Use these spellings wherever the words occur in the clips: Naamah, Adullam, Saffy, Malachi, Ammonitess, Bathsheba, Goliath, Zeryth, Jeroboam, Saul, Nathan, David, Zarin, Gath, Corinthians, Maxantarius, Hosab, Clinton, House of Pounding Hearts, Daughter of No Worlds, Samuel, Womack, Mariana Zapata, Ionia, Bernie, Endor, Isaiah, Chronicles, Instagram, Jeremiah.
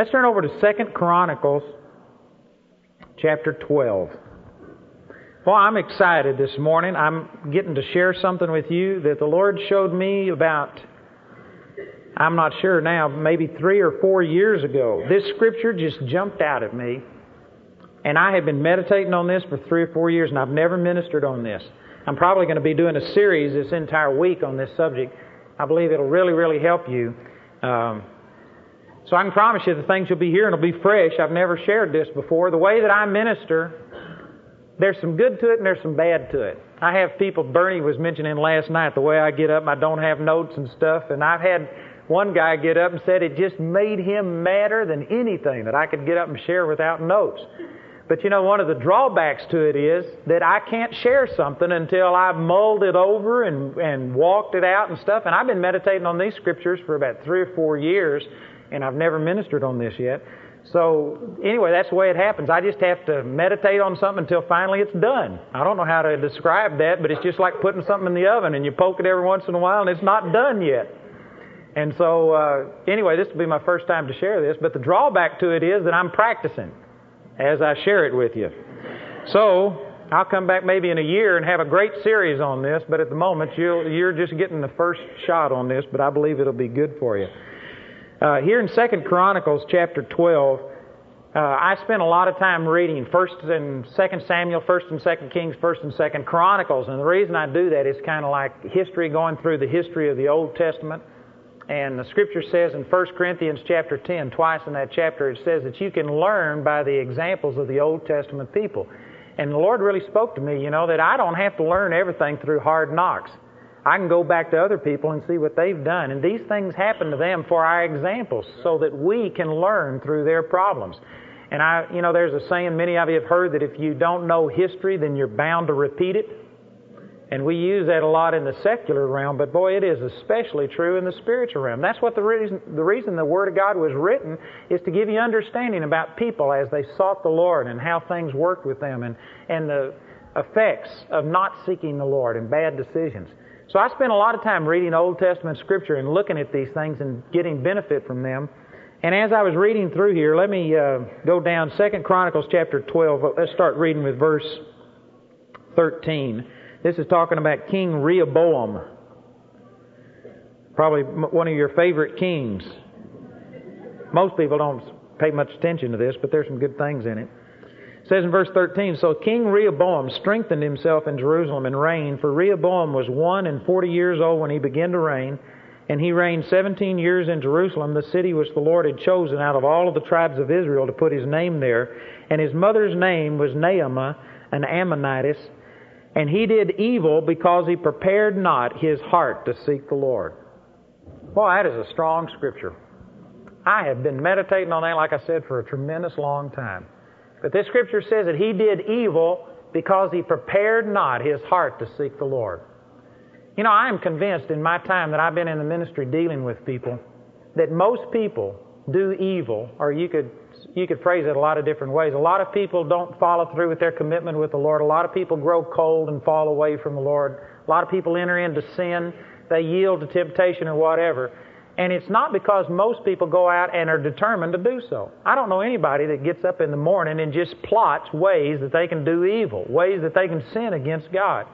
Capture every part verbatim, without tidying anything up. Let's turn over to Second Chronicles chapter twelve. Well, I'm excited this morning. I'm getting to share something with you that the Lord showed me about, I'm not sure now, maybe three or four years ago. This scripture just jumped out at me. And I have been meditating on this for three or four years, and I've never ministered on this. I'm probably going to be doing a series this entire week on this subject. I believe it'll really, really help you. Um, so I can promise you the things you'll be hearing will be fresh. I've never shared this before. The way that I minister, there's some good to it and there's some bad to it. I have people, Bernie was mentioning last night, the way I get up, I don't have notes and stuff. And I've had one guy get up and said it just made him madder than anything that I could get up and share without notes. But you know, one of the drawbacks to it is that I can't share something until I've mulled it over and, and walked it out and stuff. And I've been meditating on these scriptures for about three or four years, and I've never ministered on this yet. So anyway, that's the way it happens. I just have to meditate on something until finally it's done. I don't know how to describe that, but it's just like putting something in the oven and you poke it every once in a while and it's not done yet. And so uh, anyway, this will be my first time to share this, but the drawback to it is that I'm practicing as I share it with you. So I'll come back maybe in a year and have a great series on this, but at the moment you'll, you're just getting the first shot on this, but I believe it'll be good for you. Uh, here in Second Chronicles chapter twelve, uh, I spent a lot of time reading First and Second Samuel, First and Second Kings, First and Second Chronicles. And the reason I do that is kind of like history, going through the history of the Old Testament. And the Scripture says in First Corinthians chapter ten, twice in that chapter, it says that you can learn by the examples of the Old Testament people. And the Lord really spoke to me, you know, that I don't have to learn everything through hard knocks. I can go back to other people and see what they've done. And these things happen to them for our examples so that we can learn through their problems. And I, you know, there's a saying many of you have heard that if you don't know history, then you're bound to repeat it. And we use that a lot in the secular realm, but boy, it is especially true in the spiritual realm. That's what the reason the reason the Word of God was written is to give you understanding about people as they sought the Lord and how things worked with them and, and the effects of not seeking the Lord and bad decisions. So I spent a lot of time reading Old Testament Scripture and looking at these things and getting benefit from them. And as I was reading through here, let me uh, go down Second Chronicles chapter twelve. Let's start reading with verse thirteen. This is talking about King Rehoboam, probably one of your favorite kings. Most people don't pay much attention to this, but there's some good things in it. It says in verse thirteen, So King Rehoboam strengthened himself in Jerusalem and reigned, for Rehoboam was one and forty years old when he began to reign, and he reigned seventeen years in Jerusalem, the city which the Lord had chosen out of all of the tribes of Israel to put his name there. And his mother's name was Naamah, an Ammonitess, and he did evil because he prepared not his heart to seek the Lord. Boy, that is a strong scripture. I have been meditating on that, like I said, for a tremendous long time. But this scripture says that he did evil because he prepared not his heart to seek the Lord. You know, I am convinced in my time that I've been in the ministry dealing with people that most people do evil, or you could you could phrase it a lot of different ways. A lot of people don't follow through with their commitment with the Lord. A lot of people grow cold and fall away from the Lord. A lot of people enter into sin. They yield to temptation or whatever. And it's not because most people go out and are determined to do so. I don't know anybody that gets up in the morning and just plots ways that they can do evil, ways that they can sin against God.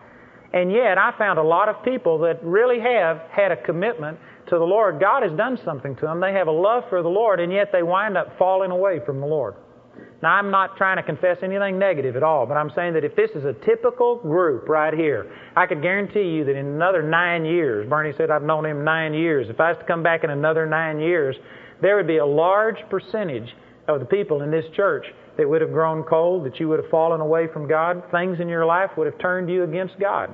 And yet, I found a lot of people that really have had a commitment to the Lord. God has done something to them. They have a love for the Lord, and yet they wind up falling away from the Lord. Now, I'm not trying to confess anything negative at all, but I'm saying that if this is a typical group right here, I could guarantee you that in another nine years, Bernie said I've known him nine years, if I was to come back in another nine years, there would be a large percentage of the people in this church that would have grown cold, that you would have fallen away from God. Things in your life would have turned you against God.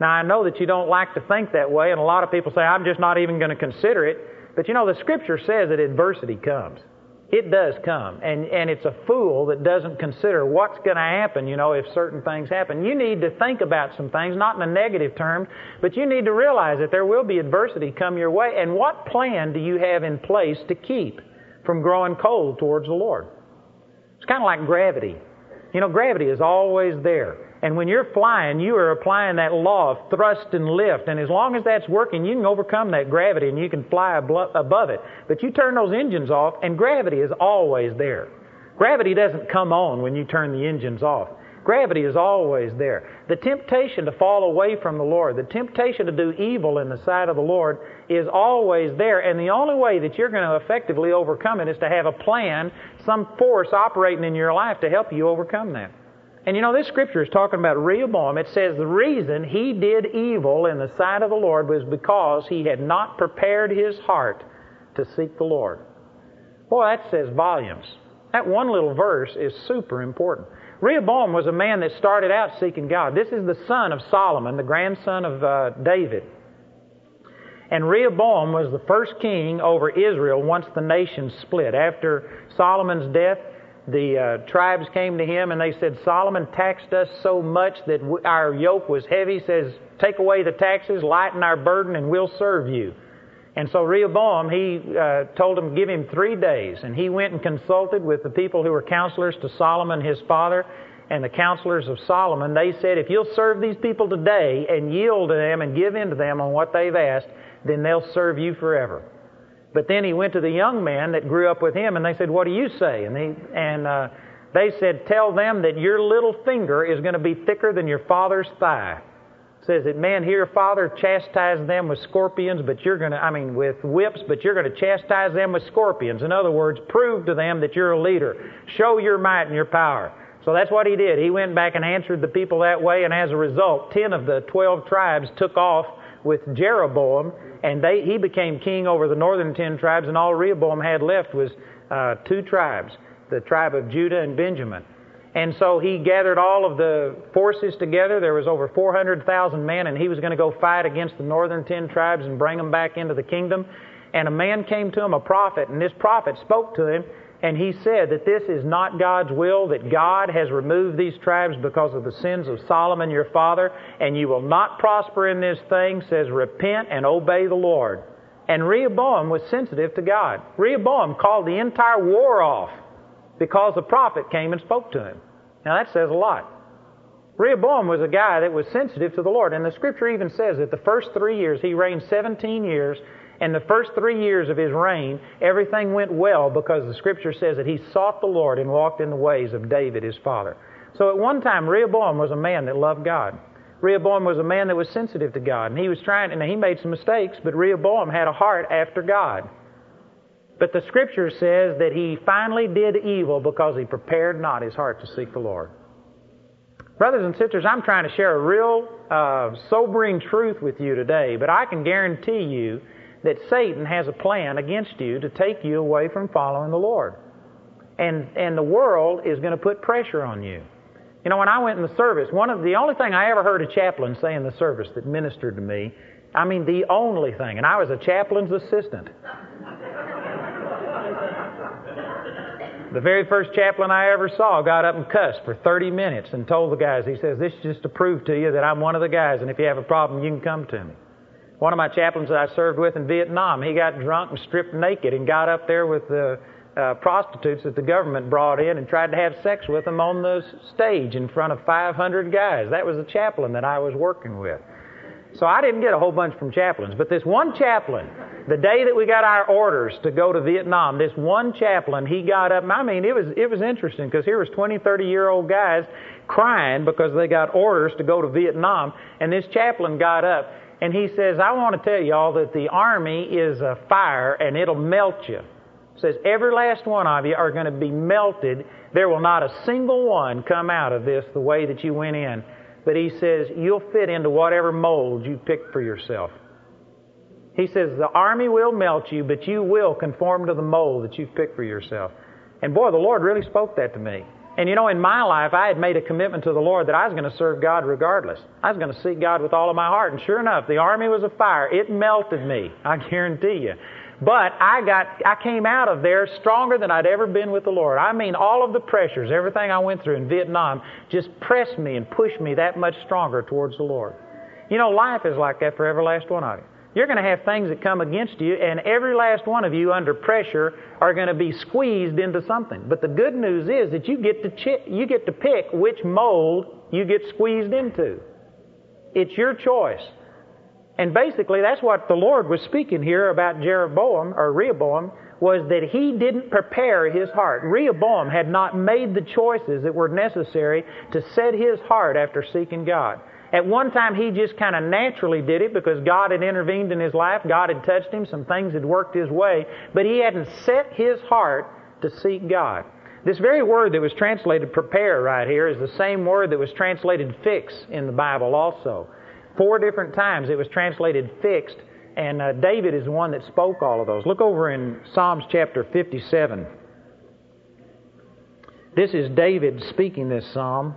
Now, I know that you don't like to think that way, and a lot of people say, I'm just not even going to consider it. But you know, the Scripture says that adversity comes. It does come. And, and it's a fool that doesn't consider what's going to happen, you know, if certain things happen. You need to think about some things, not in a negative term, but you need to realize that there will be adversity come your way. And what plan do you have in place to keep from growing cold towards the Lord? It's kind of like gravity. You know, gravity is always there. And when you're flying, you are applying that law of thrust and lift. And as long as that's working, you can overcome that gravity and you can fly above it. But you turn those engines off, and gravity is always there. Gravity doesn't come on when you turn the engines off. Gravity is always there. The temptation to fall away from the Lord, the temptation to do evil in the sight of the Lord is always there. And the only way that you're going to effectively overcome it is to have a plan, some force operating in your life to help you overcome that. And you know, this scripture is talking about Rehoboam. It says the reason he did evil in the sight of the Lord was because he had not prepared his heart to seek the Lord. Boy, that says volumes. That one little verse is super important. Rehoboam was a man that started out seeking God. This is the son of Solomon, the grandson of uh, David. And Rehoboam was the first king over Israel once the nation split. After Solomon's death, the uh, tribes came to him and they said, Solomon taxed us so much that w- our yoke was heavy. He says, take away the taxes, lighten our burden, and we'll serve you. And so Rehoboam, he uh, told him, give him three days. And he went and consulted with the people who were counselors to Solomon, his father, and the counselors of Solomon. They said, if you'll serve these people today and yield to them and give in to them on what they've asked, then they'll serve you forever. But then he went to the young man that grew up with him, and they said, what do you say? And, he, and uh, they said, tell them that your little finger is going to be thicker than your father's thigh. It says that, man, here, father, chastised them with scorpions, but you're going to, I mean, with whips, but you're going to chastise them with scorpions. In other words, prove to them that you're a leader. Show your might and your power. So that's what he did. He went back and answered the people that way, and as a result, ten of the twelve tribes took off with Jeroboam, and they, he became king over the northern ten tribes, and all Rehoboam had left was uh, two tribes, the tribe of Judah and Benjamin. And so he gathered all of the forces together. There was over four hundred thousand men, and he was going to go fight against the northern ten tribes and bring them back into the kingdom. And a man came to him, a prophet, and this prophet spoke to him, and he said that this is not God's will, that God has removed these tribes because of the sins of Solomon your father, and you will not prosper in this thing, says, repent and obey the Lord. And Rehoboam was sensitive to God. Rehoboam called the entire war off because the prophet came and spoke to him. Now that says a lot. Rehoboam was a guy that was sensitive to the Lord, and the Scripture even says that the first three years, he reigned seventeen years, and the first three years of his reign, everything went well because the Scripture says that he sought the Lord and walked in the ways of David, his father. So at one time, Rehoboam was a man that loved God. Rehoboam was a man that was sensitive to God, and he was trying, and he made some mistakes, but Rehoboam had a heart after God. But the Scripture says that he finally did evil because he prepared not his heart to seek the Lord. Brothers and sisters, I'm trying to share a real uh, sobering truth with you today, but I can guarantee you that Satan has a plan against you to take you away from following the Lord. And, and the world is going to put pressure on you. You know, when I went in the service, one of the only thing I ever heard a chaplain say in the service that ministered to me, I mean the only thing, and I was a chaplain's assistant. The very first chaplain I ever saw got up and cussed for thirty minutes and told the guys, he says, this is just to prove to you that I'm one of the guys, and if you have a problem, you can come to me. One of my chaplains that I served with in Vietnam, he got drunk and stripped naked and got up there with the uh, prostitutes that the government brought in and tried to have sex with them on the stage in front of five hundred guys. That was the chaplain that I was working with. So I didn't get a whole bunch from chaplains, but this one chaplain, the day that we got our orders to go to Vietnam, this one chaplain, he got up, and I mean, it was it was interesting, because here was twenty, thirty-year-old guys crying because they got orders to go to Vietnam, and this chaplain got up, and he says, I want to tell you all that the army is a fire, and it'll melt you. He says, every last one of you are going to be melted. There will not a single one come out of this the way that you went in. But he says, you'll fit into whatever mold you pick for yourself. He says, the army will melt you, but you will conform to the mold that you've picked for yourself. And boy, the Lord really spoke that to me. And you know, in my life, I had made a commitment to the Lord that I was going to serve God regardless. I was going to seek God with all of my heart. And sure enough, the army was a fire. It melted me, I guarantee you. But I got, I came out of there stronger than I'd ever been with the Lord. I mean, all of the pressures, everything I went through in Vietnam just pressed me and pushed me that much stronger towards the Lord. You know, life is like that for every last one of you. You're going to have things that come against you, and every last one of you under pressure are going to be squeezed into something. But the good news is that you get to, ch- you get to pick which mold you get squeezed into. It's your choice. And basically, that's what the Lord was speaking here about Jeroboam, or Rehoboam, was that he didn't prepare his heart. Rehoboam had not made the choices that were necessary to set his heart after seeking God. At one time, he just kind of naturally did it because God had intervened in his life. God had touched him. Some things had worked his way. But he hadn't set his heart to seek God. This very word that was translated prepare right here is the same word that was translated fix in the Bible also. Four different times it was translated fixed, and uh, David is the one that spoke all of those. Look over in Psalms chapter fifty-seven. This is David speaking this psalm.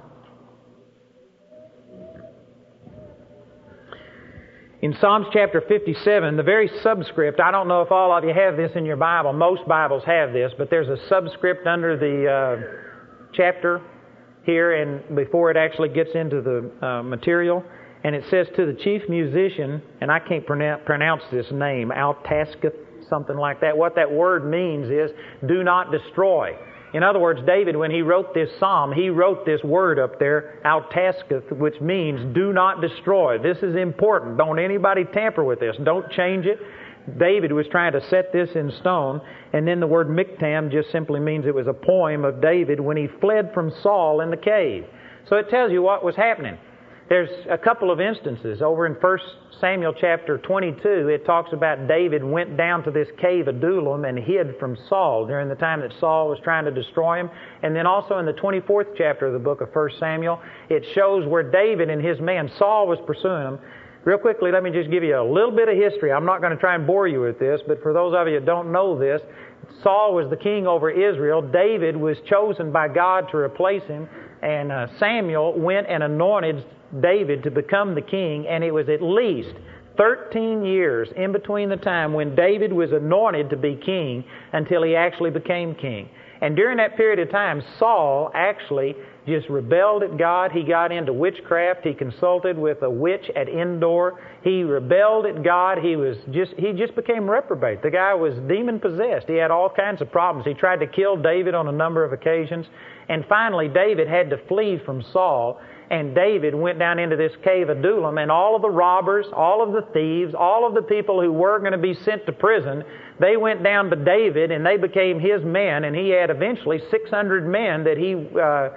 In Psalms chapter fifty-seven, the very subscript, I don't know if all of you have this in your Bible. Most Bibles have this, but there's a subscript under the uh, chapter here and before it actually gets into the uh, material. And it says, to the chief musician, and I can't pronounce this name, Altasketh, something like that. What that word means is, do not destroy. In other words, David, when he wrote this psalm, he wrote this word up there, Altasketh, which means do not destroy. This is important. Don't anybody tamper with this. Don't change it. David was trying to set this in stone. And then the word miktam just simply means it was a poem of David when he fled from Saul in the cave. So it tells you what was happening. There's a couple of instances. Over in First Samuel chapter twenty-two, it talks about David went down to this cave Adullam and hid from Saul during the time that Saul was trying to destroy him. And then also in the twenty-fourth chapter of the book of First Samuel, it shows where David and his man, Saul, was pursuing him. Real quickly, let me just give you a little bit of history. I'm not going to try and bore you with this, but for those of you that don't know this, Saul was the king over Israel. David was chosen by God to replace him, and uh, Samuel went and anointed David to become the king, and it was at least thirteen years in between the time when David was anointed to be king until he actually became king. And during that period of time, Saul actually just rebelled at God. He got into witchcraft. He consulted with a witch at Endor. He rebelled at God. He was just he just became reprobate. The guy was demon-possessed. He had all kinds of problems. He tried to kill David on a number of occasions. And finally, David had to flee from Saul. And David went down into this cave Adullam, and all of the robbers, all of the thieves, all of the people who were going to be sent to prison, they went down to David, and they became his men, and he had eventually six hundred men that he uh,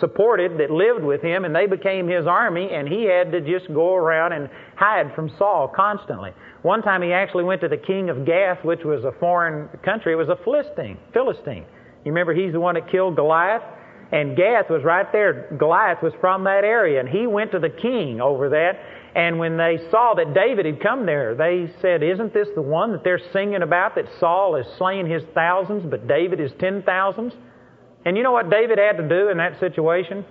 supported, that lived with him, and they became his army, and he had to just go around and hide from Saul constantly. One time he actually went to the king of Gath, which was a foreign country. It was a Philistine. Philistine. You remember he's the one that killed Goliath? And Gath was right there. Goliath was from that area. And he went to the king over that. And when they saw that David had come there, they said, isn't this the one that they're singing about, that Saul has slain his thousands, but David his ten thousands? And you know what David had to do in that situation?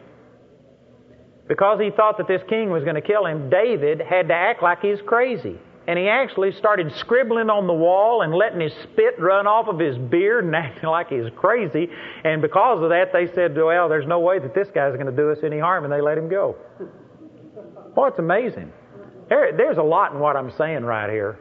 Because he thought that this king was going to kill him, David had to act like he's crazy. And he actually started scribbling on the wall and letting his spit run off of his beard and acting like he was crazy. And because of that, they said, well, there's no way that this guy's going to do us any harm, and they let him go. Boy, it's amazing. There, there's a lot in what I'm saying right here.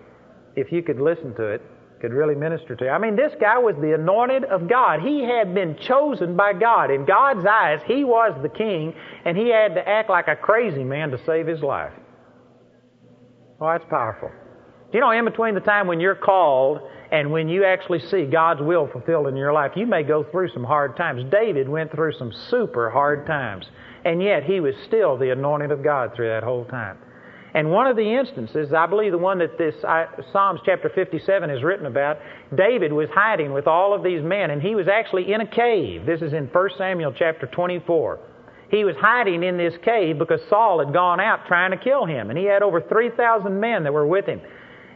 If you could listen to it, could really minister to you. I mean, this guy was the anointed of God. He had been chosen by God. In God's eyes, he was the king, and he had to act like a crazy man to save his life. Well, that's powerful. You know, in between the time when you're called and when you actually see God's will fulfilled in your life, you may go through some hard times. David went through some super hard times, and yet he was still the anointed of God through that whole time. And one of the instances, I believe the one that this I, Psalms chapter fifty-seven is written about, David was hiding with all of these men, and he was actually in a cave. This is in First Samuel chapter twenty-four. He was hiding in this cave because Saul had gone out trying to kill him. And he had over three thousand men that were with him.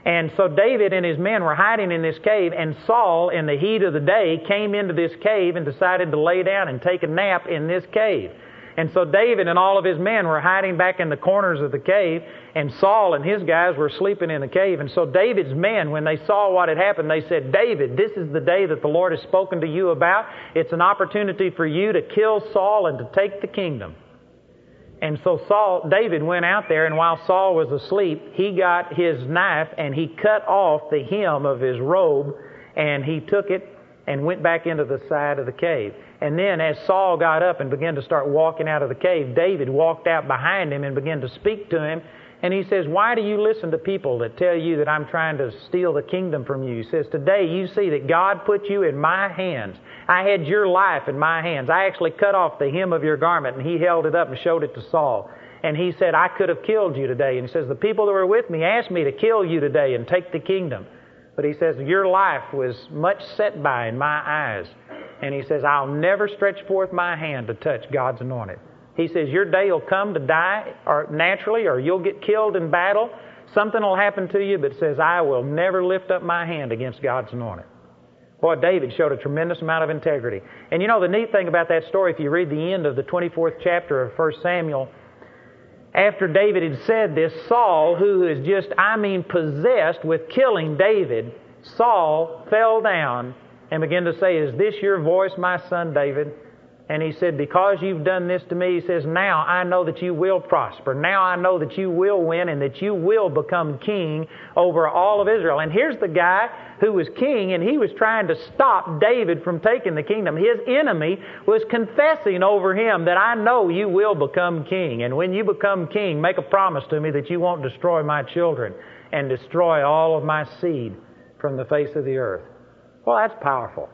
And so David and his men were hiding in this cave. And Saul, in the heat of the day, came into this cave and decided to lay down and take a nap in this cave. And so David and all of his men were hiding back in the corners of the cave. And Saul and his guys were sleeping in the cave. And so David's men, when they saw what had happened, they said, David, this is the day that the Lord has spoken to you about. It's an opportunity for you to kill Saul and to take the kingdom. And so Saul, David went out there, and while Saul was asleep, he got his knife and he cut off the hem of his robe, and he took it and went back into the side of the cave. And then as Saul got up and began to start walking out of the cave, David walked out behind him and began to speak to him. And he says, why do you listen to people that tell you that I'm trying to steal the kingdom from you? He says, today you see that God put you in my hands. I had your life in my hands. I actually cut off the hem of your garment, and he held it up and showed it to Saul. And he said, I could have killed you today. And he says, the people that were with me asked me to kill you today and take the kingdom. But he says, your life was much set by in my eyes. And he says, I'll never stretch forth my hand to touch God's anointed. He says, your day will come to die or naturally, or you'll get killed in battle. Something will happen to you, but says, I will never lift up my hand against God's anointed. Boy, David showed a tremendous amount of integrity. And you know, the neat thing about that story, if you read the end of the twenty-fourth chapter of First Samuel, after David had said this, Saul, who is just, I mean, possessed with killing David, Saul fell down and began to say, is this your voice, my son David? And he said, because you've done this to me, he says, now I know that you will prosper. Now I know that you will win and that you will become king over all of Israel. And here's the guy who was king, and he was trying to stop David from taking the kingdom. His enemy was confessing over him that I know you will become king. And when you become king, make a promise to me that you won't destroy my children and destroy all of my seed from the face of the earth. Well, that's powerful.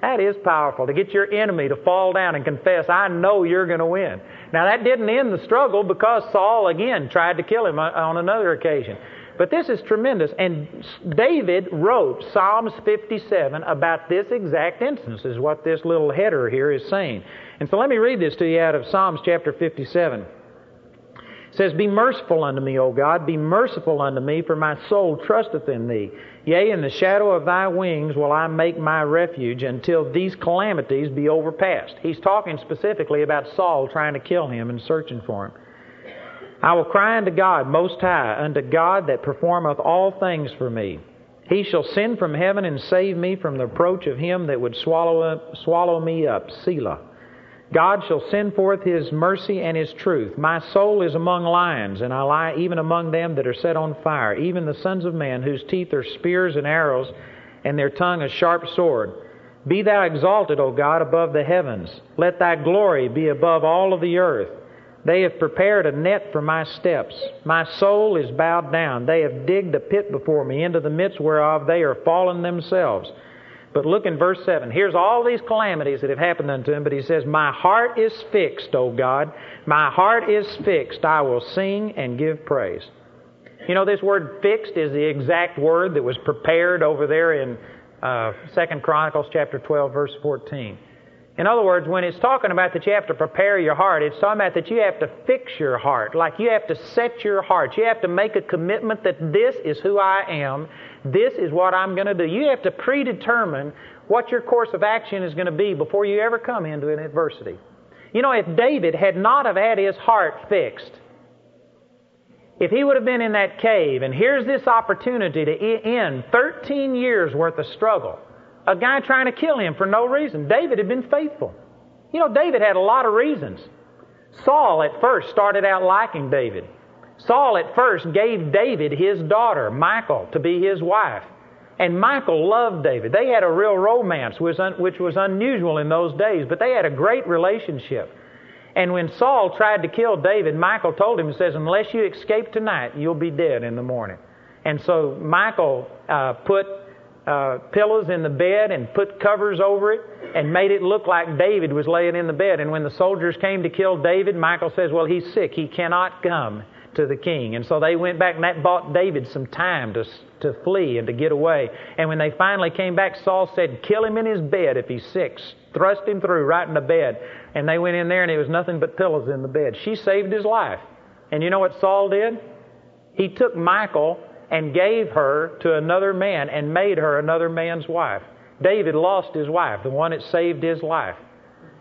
That is powerful, to get your enemy to fall down and confess, I know you're going to win. Now, that didn't end the struggle because Saul, again, tried to kill him on another occasion. But this is tremendous. And David wrote Psalms fifty-seven about this exact instance, is what this little header here is saying. And so let me read this to you out of Psalms chapter fifty-seven. It says, be merciful unto me, O God, be merciful unto me, for my soul trusteth in thee. Yea, in the shadow of thy wings will I make my refuge until these calamities be overpassed. He's talking specifically about Saul trying to kill him and searching for him. I will cry unto God most high, unto God that performeth all things for me. He shall send from heaven and save me from the approach of him that would swallow up, swallow me up, Selah. God shall send forth His mercy and His truth. My soul is among lions, and I lie even among them that are set on fire, even the sons of man, whose teeth are spears and arrows, and their tongue a sharp sword. Be Thou exalted, O God, above the heavens. Let Thy glory be above all of the earth. They have prepared a net for my steps. My soul is bowed down. They have digged a pit before me, into the midst whereof they are fallen themselves. But look in verse seven. Here's all these calamities that have happened unto him, but he says, my heart is fixed, O God. My heart is fixed. I will sing and give praise. You know, this word fixed is the exact word that was prepared over there in uh, Second Chronicles chapter twelve, verse fourteen. In other words, when it's talking about that you have to prepare your heart, it's talking about that you have to fix your heart, like you have to set your heart. You have to make a commitment that this is who I am, this is what I'm going to do. You have to predetermine what your course of action is going to be before you ever come into an adversity. You know, if David had not have had his heart fixed, if he would have been in that cave, and here's this opportunity to end thirteen years worth of struggle, a guy trying to kill him for no reason. David had been faithful. You know, David had a lot of reasons. Saul at first started out liking David. Saul at first gave David his daughter, Michal, to be his wife. And Michal loved David. They had a real romance, which was unusual in those days, but they had a great relationship. And when Saul tried to kill David, Michal told him, he says, unless you escape tonight, you'll be dead in the morning. And so Michal uh, put... Uh, pillows in the bed and put covers over it and made it look like David was laying in the bed. And when the soldiers came to kill David, Michal says, well, he's sick. He cannot come to the king. And so they went back, and that bought David some time to, to flee and to get away. And when they finally came back, Saul said, kill him in his bed if he's sick. Thrust him through right in the bed. And they went in there, and it was nothing but pillows in the bed. She saved his life. And you know what Saul did? He took Michal and gave her to another man and made her another man's wife. David lost his wife, the one that saved his life.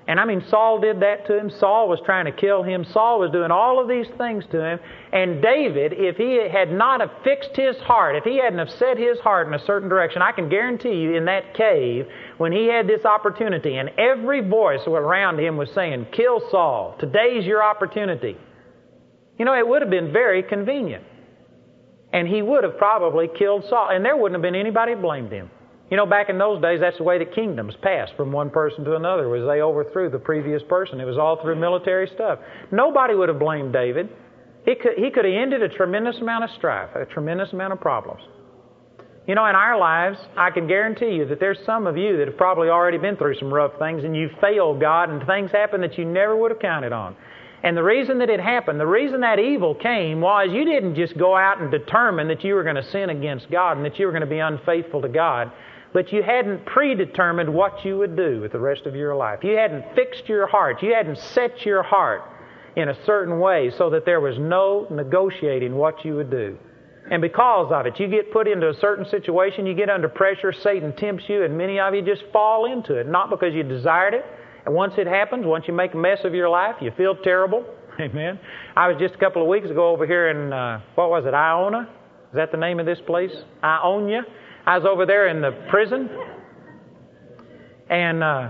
And I mean, Saul did that to him. Saul was trying to kill him. Saul was doing all of these things to him. And David, if he had not have fixed his heart, if he hadn't have set his heart in a certain direction, I can guarantee you in that cave, when he had this opportunity and every voice around him was saying, kill Saul, today's your opportunity. You know, it would have been very convenient. And he would have probably killed Saul, and there wouldn't have been anybody blamed him. You know, back in those days, that's the way the kingdoms passed from one person to another, was they overthrew the previous person. It was all through military stuff. Nobody would have blamed David. He could, he could have ended a tremendous amount of strife, a tremendous amount of problems. You know, in our lives, I can guarantee you that there's some of you that have probably already been through some rough things, and you failed God, and things happened that you never would have counted on. And the reason that it happened, the reason that evil came was you didn't just go out and determine that you were going to sin against God and that you were going to be unfaithful to God, but you hadn't predetermined what you would do with the rest of your life. You hadn't fixed your heart. You hadn't set your heart in a certain way so that there was no negotiating what you would do. And because of it, you get put into a certain situation, you get under pressure, Satan tempts you, and many of you just fall into it, not because you desired it. And once it happens, once you make a mess of your life, you feel terrible. Amen. I was just a couple of weeks ago over here in, uh, what was it, Ionia? Is that the name of this place? Ionia. I was over there in the prison, and uh,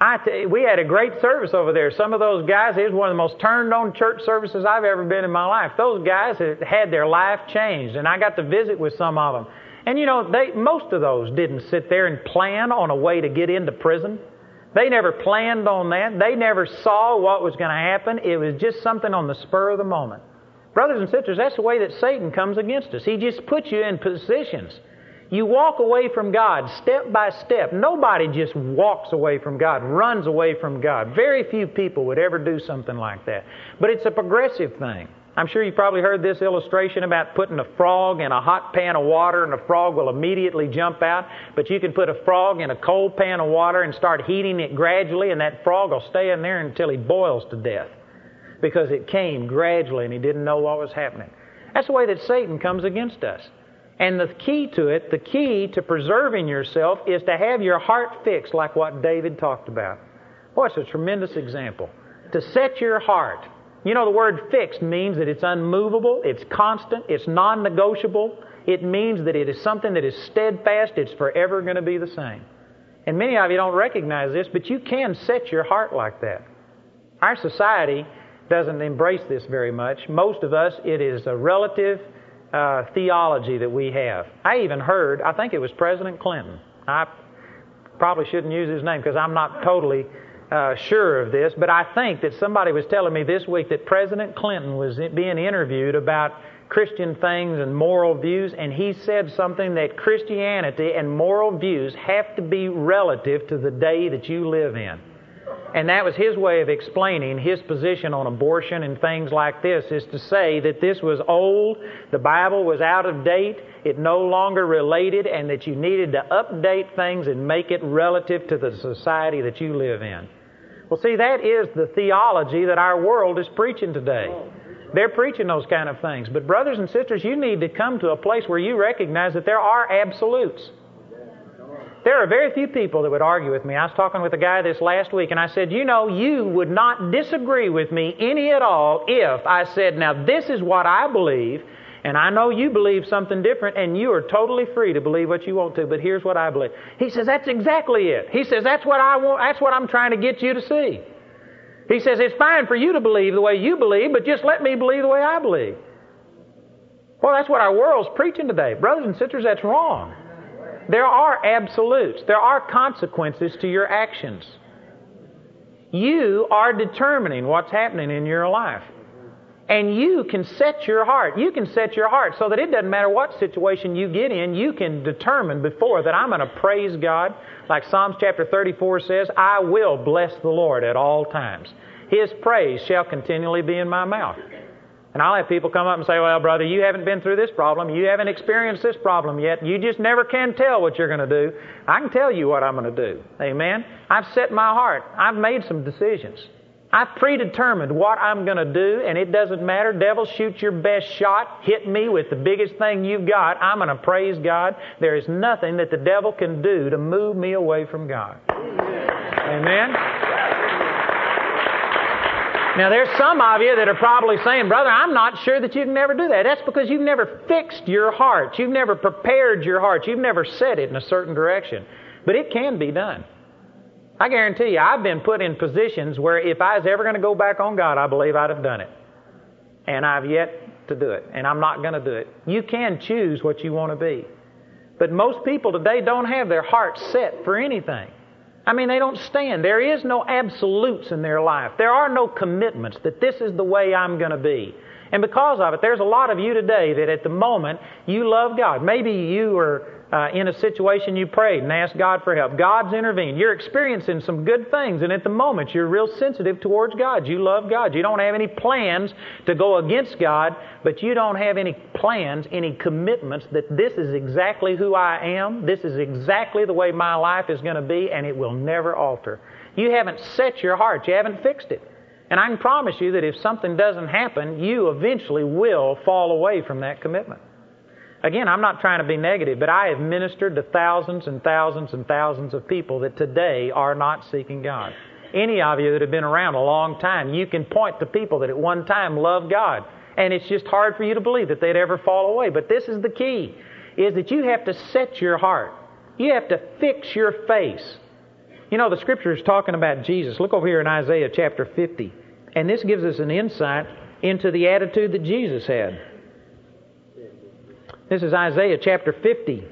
I t- we had a great service over there. Some of those guys, it was one of the most turned-on church services I've ever been in my life. Those guys had, had their life changed, and I got to visit with some of them. And, you know, they, most of those didn't sit there and plan on a way to get into prison. They never planned on that. They never saw what was going to happen. It was just something on the spur of the moment. Brothers and sisters, that's the way that Satan comes against us. He just puts you in positions. You walk away from God step by step. Nobody just walks away from God, runs away from God. Very few people would ever do something like that. But it's a progressive thing. I'm sure you probably heard this illustration about putting a frog in a hot pan of water and the frog will immediately jump out. But you can put a frog in a cold pan of water and start heating it gradually, and that frog will stay in there until he boils to death because it came gradually and he didn't know what was happening. That's the way that Satan comes against us. And the key to it, the key to preserving yourself, is to have your heart fixed like what David talked about. Boy, it's a tremendous example. To set your heart. You know, the word fixed means that it's unmovable, it's constant, it's non-negotiable. It means that it is something that is steadfast, it's forever going to be the same. And many of you don't recognize this, but you can set your heart like that. Our society doesn't embrace this very much. Most of us, it is a relative Uh, theology that we have. I even heard, I think it was President Clinton. I probably shouldn't use his name because I'm not totally uh, sure of this, but I think that somebody was telling me this week that President Clinton was being interviewed about Christian things and moral views, and he said something that Christianity and moral views have to be relative to the day that you live in. And that was his way of explaining his position on abortion and things like this, is to say that this was old, the Bible was out of date, it no longer related, and that you needed to update things and make it relative to the society that you live in. Well, see, that is the theology that our world is preaching today. They're preaching those kind of things. But brothers and sisters, you need to come to a place where you recognize that there are absolutes. There are very few people that would argue with me. I was talking with a guy this last week, and I said, you know, you would not disagree with me any at all if I said, now this is what I believe, and I know you believe something different, and you are totally free to believe what you want to, but here's what I believe. He says, that's exactly it. He says, that's what I want. That's what I'm trying to get you to see. He says, it's fine for you to believe the way you believe, but just let me believe the way I believe. Well, that's what our world's preaching today. Brothers and sisters, that's wrong. There are absolutes. There are consequences to your actions. You are determining what's happening in your life. And you can set your heart. You can set your heart so that it doesn't matter what situation you get in, you can determine before that I'm going to praise God. Like Psalms chapter thirty-four says, I will bless the Lord at all times. His praise shall continually be in my mouth. And I'll have people come up and say, well, brother, you haven't been through this problem. You haven't experienced this problem yet. You just never can tell what you're going to do. I can tell you what I'm going to do. Amen? I've set my heart. I've made some decisions. I've predetermined what I'm going to do, and it doesn't matter. Devil, shoot your best shot. Hit me with the biggest thing you've got. I'm going to praise God. There is nothing that the devil can do to move me away from God. Amen? Now, there's some of you that are probably saying, brother, I'm not sure that you can ever do that. That's because you've never fixed your heart. You've never prepared your heart. You've never set it in a certain direction. But it can be done. I guarantee you, I've been put in positions where if I was ever going to go back on God, I believe I'd have done it. And I've yet to do it. And I'm not going to do it. You can choose what you want to be. But most people today don't have their heart set for anything. I mean, they don't stand. There is no absolutes in their life. There are no commitments that this is the way I'm going to be. And because of it, there's a lot of you today that at the moment you love God. Maybe you are uh, in a situation you prayed and asked God for help. God's intervened. You're experiencing some good things, and at the moment you're real sensitive towards God. You love God. You don't have any plans to go against God, but you don't have any plans, any commitments that this is exactly who I am, this is exactly the way my life is going to be, and it will never alter. You haven't set your heart. You haven't fixed it. And I can promise you that if something doesn't happen, you eventually will fall away from that commitment. Again, I'm not trying to be negative, but I have ministered to thousands and thousands and thousands of people that today are not seeking God. Any of you that have been around a long time, you can point to people that at one time loved God, and it's just hard for you to believe that they'd ever fall away. But this is the key, is that you have to set your heart. You have to fix your face. You know, the Scripture is talking about Jesus. Look over here in Isaiah chapter fifty. And this gives us an insight into the attitude that Jesus had. This is Isaiah chapter fifty.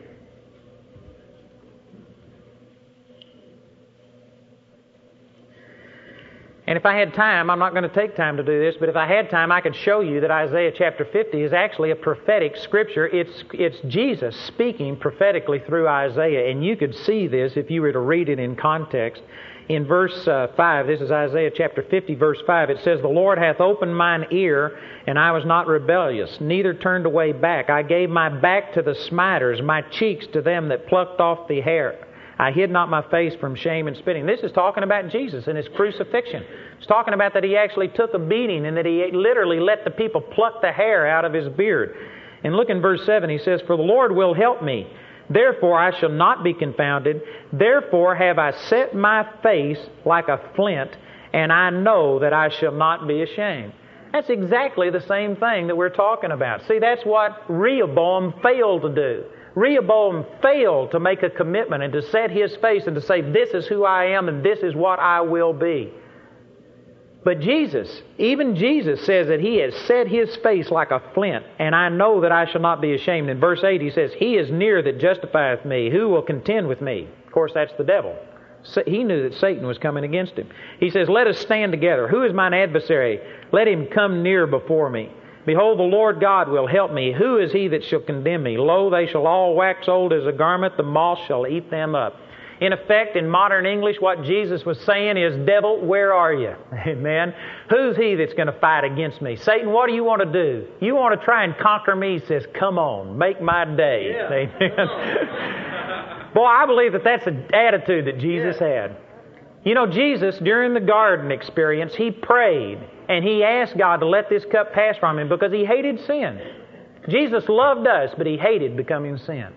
And if I had time, I'm not going to take time to do this, but if I had time, I could show you that Isaiah chapter fifty is actually a prophetic scripture. It's, it's Jesus speaking prophetically through Isaiah, and you could see this if you were to read it in context. In verse uh, five, this is Isaiah chapter fifty, verse five, it says, "The Lord hath opened mine ear, and I was not rebellious, neither turned away back. I gave my back to the smiters, my cheeks to them that plucked off the hair. I hid not my face from shame and spitting." This is talking about Jesus and His crucifixion. It's talking about that He actually took a beating and that He literally let the people pluck the hair out of His beard. And look in verse seven, He says, "For the Lord will help me. Therefore I shall not be confounded. Therefore have I set my face like a flint, and I know that I shall not be ashamed." That's exactly the same thing that we're talking about. See, that's what Rehoboam failed to do. Rehoboam failed to make a commitment and to set his face and to say, this is who I am and this is what I will be. But Jesus, even Jesus says that He has set His face like a flint, and I know that I shall not be ashamed. In verse eight He says, "He is near that justifieth me. Who will contend with me?" Of course, that's the devil. So he knew that Satan was coming against him. He says, "Let us stand together. Who is mine adversary? Let him come near before me. Behold, the Lord God will help me. Who is he that shall condemn me? Lo, they shall all wax old as a garment. The moth shall eat them up." In effect, in modern English, what Jesus was saying is, devil, where are you? Amen. Who's he that's going to fight against me? Satan, what do you want to do? You want to try and conquer me? He says, come on, make my day. Yeah. Amen. Boy, I believe that that's an attitude that Jesus yeah. had. You know, Jesus, during the garden experience, He prayed and He asked God to let this cup pass from Him because He hated sin. Jesus loved us, but He hated becoming sin.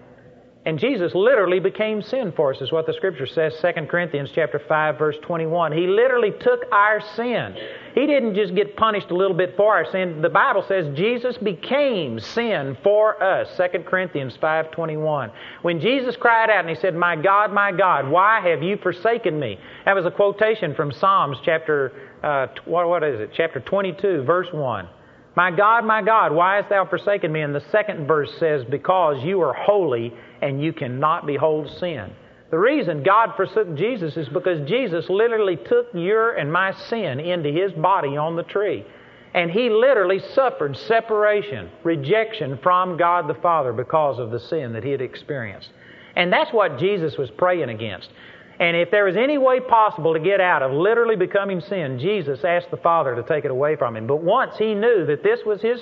And Jesus literally became sin for us, is what the Scripture says, Second Corinthians chapter five, verse twenty-one. He literally took our sin. He didn't just get punished a little bit for our sin. The Bible says Jesus became sin for us, Second Corinthians five, twenty-one. When Jesus cried out and He said, "My God, my God, why have you forsaken me?" That was a quotation from Psalms chapter, uh, what, what is it? Chapter twenty-two, verse one. "My God, my God, why hast thou forsaken me?" And the second verse says, "Because you are holy and you cannot behold sin." The reason God forsook Jesus is because Jesus literally took your and my sin into His body on the tree. And He literally suffered separation, rejection from God the Father because of the sin that He had experienced. And that's what Jesus was praying against. And if there was any way possible to get out of literally becoming sin, Jesus asked the Father to take it away from Him. But once He knew that this was His,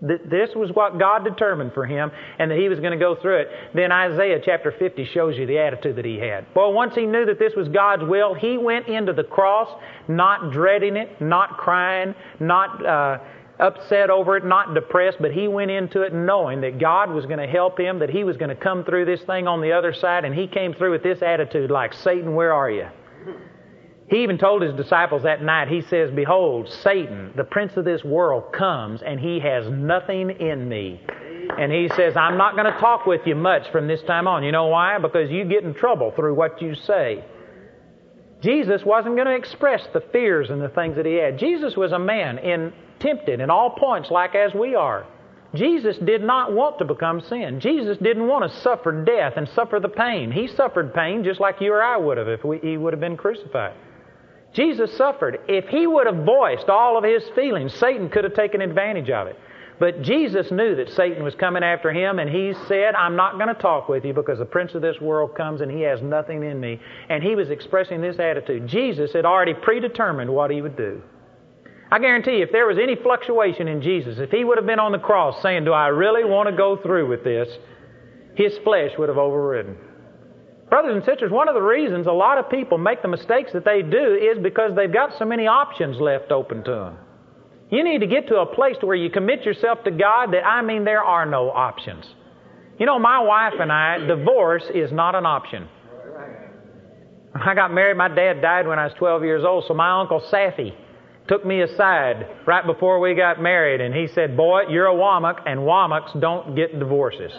that this was what God determined for Him and that He was going to go through it, then Isaiah chapter fifty shows you the attitude that He had. Well, once He knew that this was God's will, He went into the cross not dreading it, not crying, not uh, upset over it, not depressed, but He went into it knowing that God was going to help Him, that He was going to come through this thing on the other side, and He came through with this attitude like, Satan, where are you? He even told His disciples that night, He says, "Behold, Satan, the prince of this world, comes, and he has nothing in me." And He says, "I'm not going to talk with you much from this time on." You know why? Because you get in trouble through what you say. Jesus wasn't going to express the fears and the things that He had. Jesus was a man in tempted in all points like as we are. Jesus did not want to become sin. Jesus didn't want to suffer death and suffer the pain. He suffered pain just like you or I would have if we, he would have been crucified. Jesus suffered. If he would have voiced all of his feelings, Satan could have taken advantage of it. But Jesus knew that Satan was coming after him, and he said, I'm not going to talk with you because the prince of this world comes and he has nothing in me. And he was expressing this attitude. Jesus had already predetermined what he would do. I guarantee you, if there was any fluctuation in Jesus, if he would have been on the cross saying, do I really want to go through with this, his flesh would have overridden. Brothers and sisters, one of the reasons a lot of people make the mistakes that they do is because they've got so many options left open to them. You need to get to a place where you commit yourself to God that, I mean, there are no options. You know, my wife and I, divorce is not an option. I got married. My dad died when I was twelve years old, so my Uncle Saffy took me aside right before we got married, and he said, boy, you're a Womack, and Womacks don't get divorces.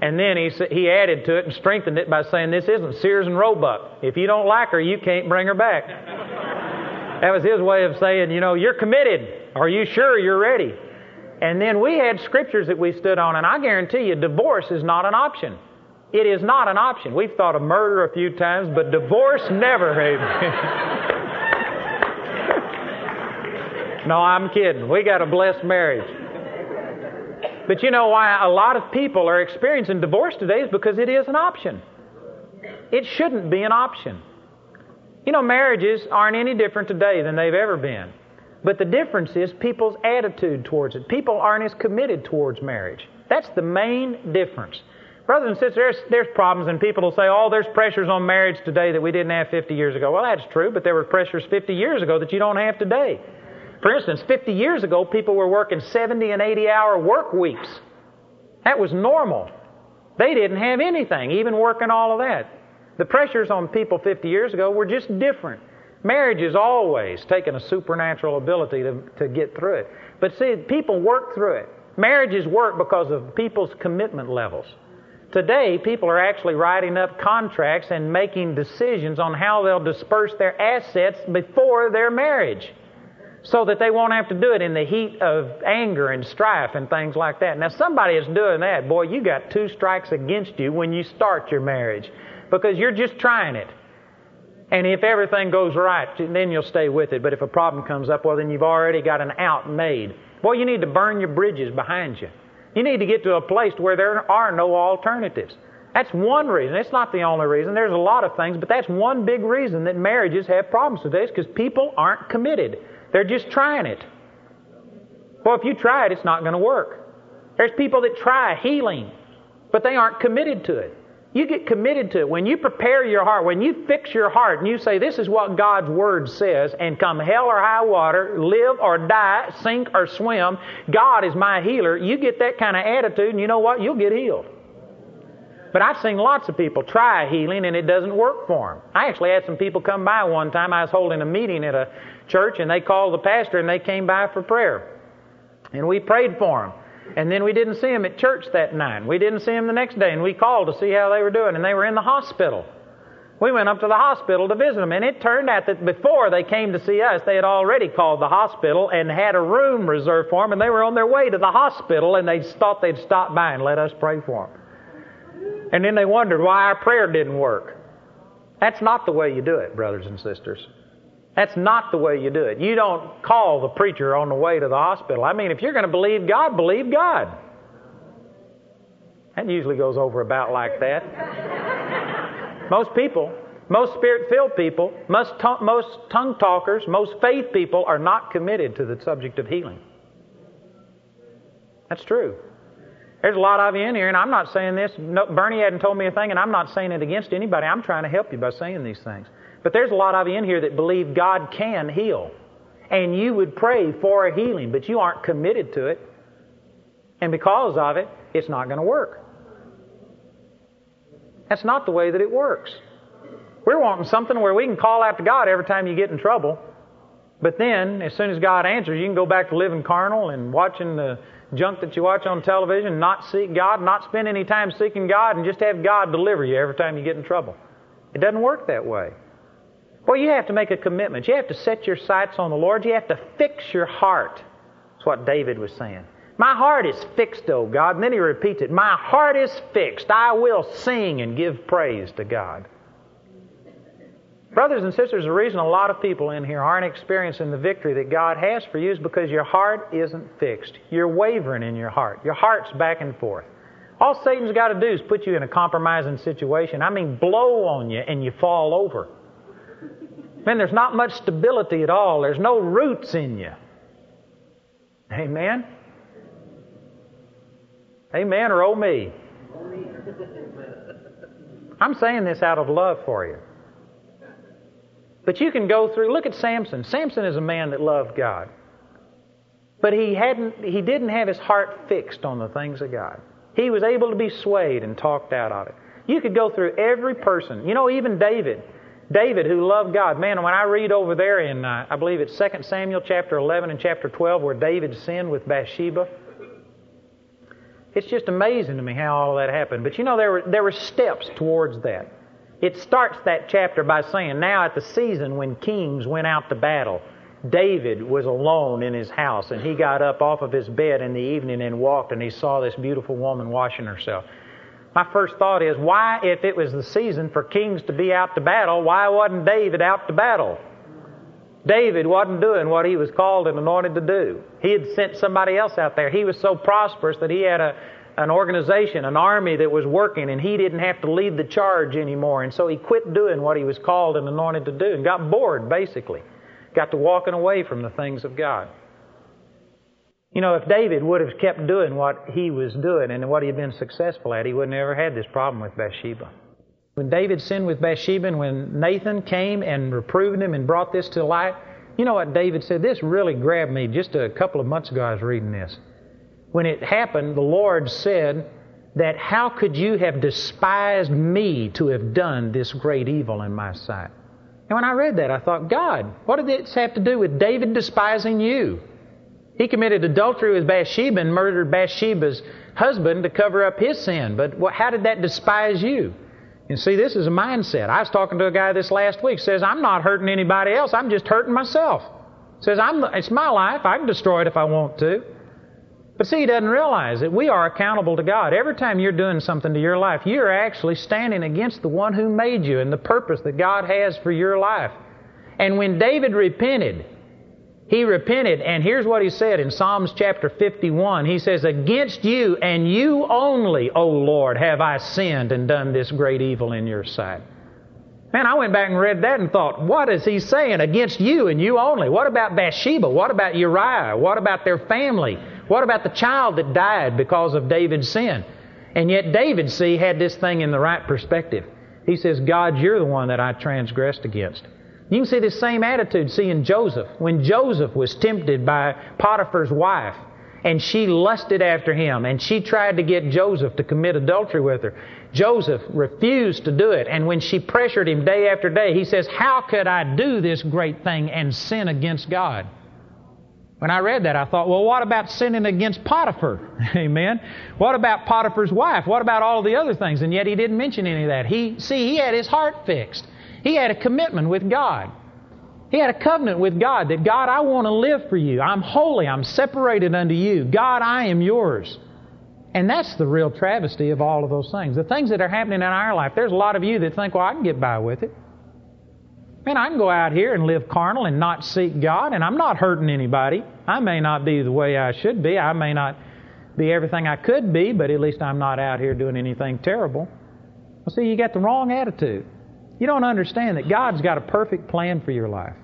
And then he he added to it and strengthened it by saying, this isn't Sears and Roebuck. If you don't like her, you can't bring her back. That was his way of saying, you know, you're committed. Are you sure you're ready? And then we had scriptures that we stood on, and I guarantee you, divorce is not an option. It is not an option. We've thought of murder a few times, but divorce never. No, I'm kidding. We got a blessed marriage. But you know why a lot of people are experiencing divorce today is because it is an option. It shouldn't be an option. You know, marriages aren't any different today than they've ever been. But the difference is people's attitude towards it. People aren't as committed towards marriage. That's the main difference. Brothers and sisters, there's, there's problems, and people will say, oh, there's pressures on marriage today that we didn't have fifty years ago. Well, that's true, but there were pressures fifty years ago that you don't have today. For instance, fifty years ago, people were working seventy and eighty hour work weeks. That was normal. They didn't have anything, even working all of that. The pressures on people fifty years ago were just different. Marriage is always taking a supernatural ability to, to get through it. But see, people work through it. Marriages work because of people's commitment levels. Today, people are actually writing up contracts and making decisions on how they'll disperse their assets before their marriage, so that they won't have to do it in the heat of anger and strife and things like that. Now, somebody is doing that. Boy, you got two strikes against you when you start your marriage because you're just trying it. And if everything goes right, then you'll stay with it. But if a problem comes up, well, then you've already got an out made. Boy, you need to burn your bridges behind you. You need to get to a place where there are no alternatives. That's one reason. It's not the only reason. There's a lot of things, but that's one big reason that marriages have problems today is because people aren't committed. They're just trying it. Well, if you try it, it's not going to work. There's people that try healing, but they aren't committed to it. You get committed to it. When you prepare your heart, when you fix your heart and you say, this is what God's Word says, and come hell or high water, live or die, sink or swim, God is my healer. You get that kind of attitude, and you know what? You'll get healed. But I've seen lots of people try healing, and it doesn't work for them. I actually had some people come by one time. I was holding a meeting at a church, and they called the pastor, and they came by for prayer. And we prayed for them. And then we didn't see them at church that night. We didn't see them the next day, and we called to see how they were doing, and they were in the hospital. We went up to the hospital to visit them, and it turned out that before they came to see us, they had already called the hospital and had a room reserved for them, and they were on their way to the hospital, and they thought they'd stop by and let us pray for them. And then they wondered why our prayer didn't work. That's not the way you do it, brothers and sisters. That's not the way you do it. You don't call the preacher on the way to the hospital. I mean, if you're going to believe God, believe God. That usually goes over about like that. Most people, most spirit-filled people, most, t- most tongue talkers, most faith people are not committed to the subject of healing. That's true. There's a lot of you in here, and I'm not saying this. No, Bernie hadn't told me a thing, and I'm not saying it against anybody. I'm trying to help you by saying these things. But there's a lot of you in here that believe God can heal, and you would pray for a healing, but you aren't committed to it. And because of it, it's not going to work. That's not the way that it works. We're wanting something where we can call out to God every time you get in trouble, but then as soon as God answers, you can go back to living carnal and watching the junk that you watch on television, not seek God, not spend any time seeking God, and just have God deliver you every time you get in trouble. It doesn't work that way. Well, you have to make a commitment. You have to set your sights on the Lord. You have to fix your heart. That's what David was saying. My heart is fixed, O God. And then he repeats it. My heart is fixed. I will sing and give praise to God. Brothers and sisters, the reason a lot of people in here aren't experiencing the victory that God has for you is because your heart isn't fixed. You're wavering in your heart. Your heart's back and forth. All Satan's got to do is put you in a compromising situation. I mean, blow on you and you fall over. Man, there's not much stability at all. There's no roots in you. Amen? Amen or oh me? I'm saying this out of love for you. But you can go through, look at Samson. Samson is a man that loved God. But he hadn't, he didn't have his heart fixed on the things of God. He was able to be swayed and talked out of it. You could go through every person. You know, even David. David, who loved God. Man, when I read over there in, uh, I believe it's Second Samuel chapter eleven and chapter twelve, where David sinned with Bathsheba, it's just amazing to me how all that happened. But you know, there were, there were steps towards that. It starts that chapter by saying, now at the season when kings went out to battle, David was alone in his house, and he got up off of his bed in the evening and walked, and he saw this beautiful woman washing herself. My first thought is, why, if it was the season for kings to be out to battle, why wasn't David out to battle? David wasn't doing what he was called and anointed to do. He had sent somebody else out there. He was so prosperous that he had a an organization, an army that was working, and he didn't have to lead the charge anymore. And so he quit doing what he was called and anointed to do and got bored, basically. Got to walking away from the things of God. You know, if David would have kept doing what he was doing and what he had been successful at, he wouldn't have ever had this problem with Bathsheba. When David sinned with Bathsheba and when Nathan came and reproved him and brought this to light, you know what David said? This really grabbed me. Just a couple of months ago I was reading this. When it happened, the Lord said that, how could you have despised me to have done this great evil in my sight? And when I read that, I thought, God, what did this have to do with David despising you? He committed adultery with Bathsheba and murdered Bathsheba's husband to cover up his sin. But how did that despise you? And see, this is a mindset. I was talking to a guy this last week, says, I'm not hurting anybody else. I'm just hurting myself. Says, I'm, it's my life. I can destroy it if I want to. But see, he doesn't realize that we are accountable to God. Every time you're doing something to your life, you're actually standing against the one who made you and the purpose that God has for your life. And when David repented, he repented, and here's what he said in Psalms chapter fifty-one. He says, against you and you only, O Lord, have I sinned and done this great evil in your sight. Man, I went back and read that and thought, what is he saying? Against you and you only. What about Bathsheba? What about Uriah? What about their family? What about the child that died because of David's sin? And yet David, see, had this thing in the right perspective. He says, God, you're the one that I transgressed against. You can see this same attitude, see, in Joseph. When Joseph was tempted by Potiphar's wife, and she lusted after him, and she tried to get Joseph to commit adultery with her. Joseph refused to do it, and when she pressured him day after day, he says, how could I do this great thing and sin against God? When I read that, I thought, well, what about sinning against Potiphar? Amen. What about Potiphar's wife? What about all the other things? And yet he didn't mention any of that. He, see, he had his heart fixed. He had a commitment with God. He had a covenant with God that, God, I want to live for you. I'm holy. I'm separated unto you. God, I am yours. And that's the real travesty of all of those things. The things that are happening in our life, there's a lot of you that think, well, I can get by with it. Man, I can go out here and live carnal and not seek God, and I'm not hurting anybody. I may not be the way I should be. I may not be everything I could be, but at least I'm not out here doing anything terrible. Well, see, you got the wrong attitude. You don't understand that God's got a perfect plan for your life.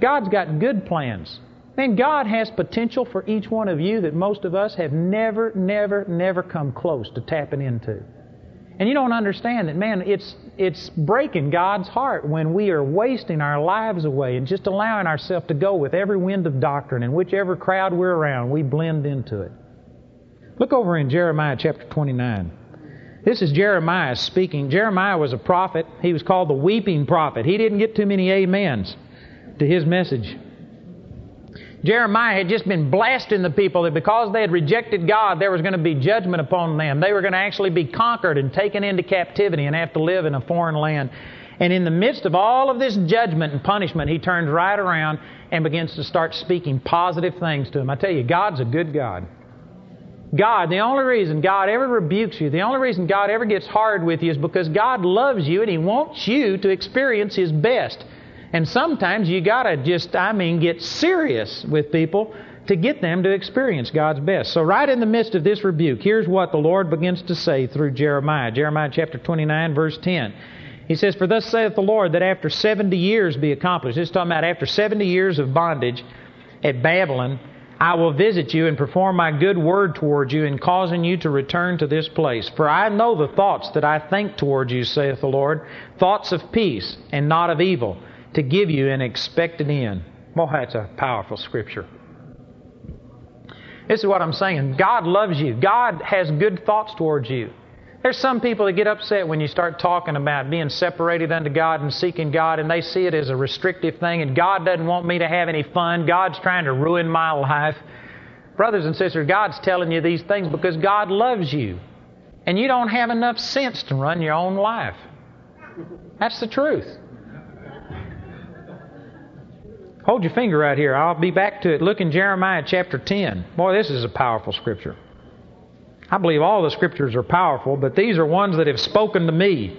God's got good plans. And God has potential for each one of you that most of us have never, never, never come close to tapping into. And you don't understand that, man, it's it's breaking God's heart when we are wasting our lives away and just allowing ourselves to go with every wind of doctrine, and whichever crowd we're around, we blend into it. Look over in Jeremiah chapter twenty-nine. This is Jeremiah speaking. Jeremiah was a prophet. He was called the weeping prophet. He didn't get too many amens to his message. Jeremiah had just been blasting the people that because they had rejected God, there was going to be judgment upon them. They were going to actually be conquered and taken into captivity and have to live in a foreign land. And in the midst of all of this judgment and punishment, he turns right around and begins to start speaking positive things to them. I tell you, God's a good God. God, the only reason God ever rebukes you, the only reason God ever gets hard with you is because God loves you and He wants you to experience His best. And sometimes you got to just, I mean, get serious with people to get them to experience God's best. So right in the midst of this rebuke, here's what the Lord begins to say through Jeremiah. Jeremiah chapter twenty-nine, verse ten. He says, "For thus saith the Lord, that after seventy years be accomplished." This is talking about after seventy years of bondage at Babylon, "I will visit you and perform my good word toward you in causing you to return to this place. For I know the thoughts that I think toward you, saith the Lord, thoughts of peace and not of evil, to give you an expected end." Well, that's a powerful scripture. This is what I'm saying. God loves you. God has good thoughts towards you. There's some people that get upset when you start talking about being separated unto God and seeking God, and they see it as a restrictive thing, and God doesn't want me to have any fun. God's trying to ruin my life. Brothers and sisters, God's telling you these things because God loves you, and you don't have enough sense to run your own life. That's the truth. Hold your finger right here. I'll be back to it. Look in Jeremiah chapter ten. Boy, this is a powerful scripture. I believe all the Scriptures are powerful, but these are ones that have spoken to me.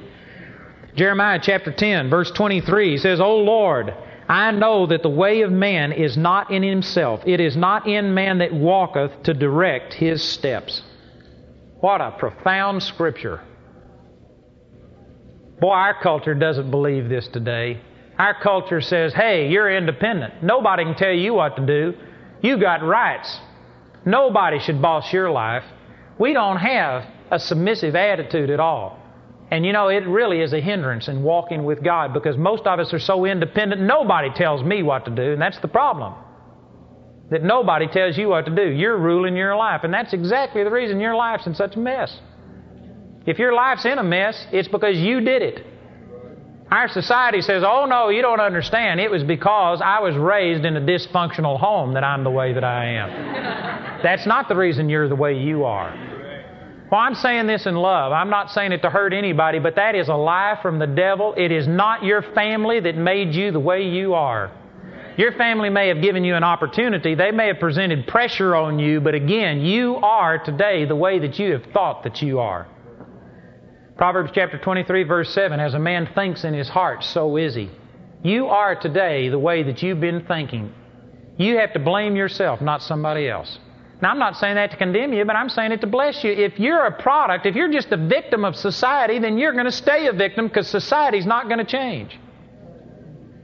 Jeremiah chapter ten, verse twenty-three says, "O Lord, I know that the way of man is not in himself. It is not in man that walketh to direct his steps." What a profound Scripture. Boy, our culture doesn't believe this today. Our culture says, hey, you're independent. Nobody can tell you what to do. You got rights. Nobody should boss your life. We don't have a submissive attitude at all. And you know, it really is a hindrance in walking with God because most of us are so independent, nobody tells me what to do, and that's the problem. That nobody tells you what to do. You're ruling your life, and that's exactly the reason your life's in such a mess. If your life's in a mess, it's because you did it. Our society says, oh no, you don't understand. It was because I was raised in a dysfunctional home that I'm the way that I am. That's not the reason you're the way you are. Well, I'm saying this in love. I'm not saying it to hurt anybody, but that is a lie from the devil. It is not your family that made you the way you are. Your family may have given you an opportunity. They may have presented pressure on you, but again, you are today the way that you have thought that you are. Proverbs chapter twenty-three, verse seven, as a man thinks in his heart, so is he. You are today the way that you've been thinking. You have to blame yourself, not somebody else. Now, I'm not saying that to condemn you, but I'm saying it to bless you. If you're a product, if you're just a victim of society, then you're going to stay a victim because society's not going to change.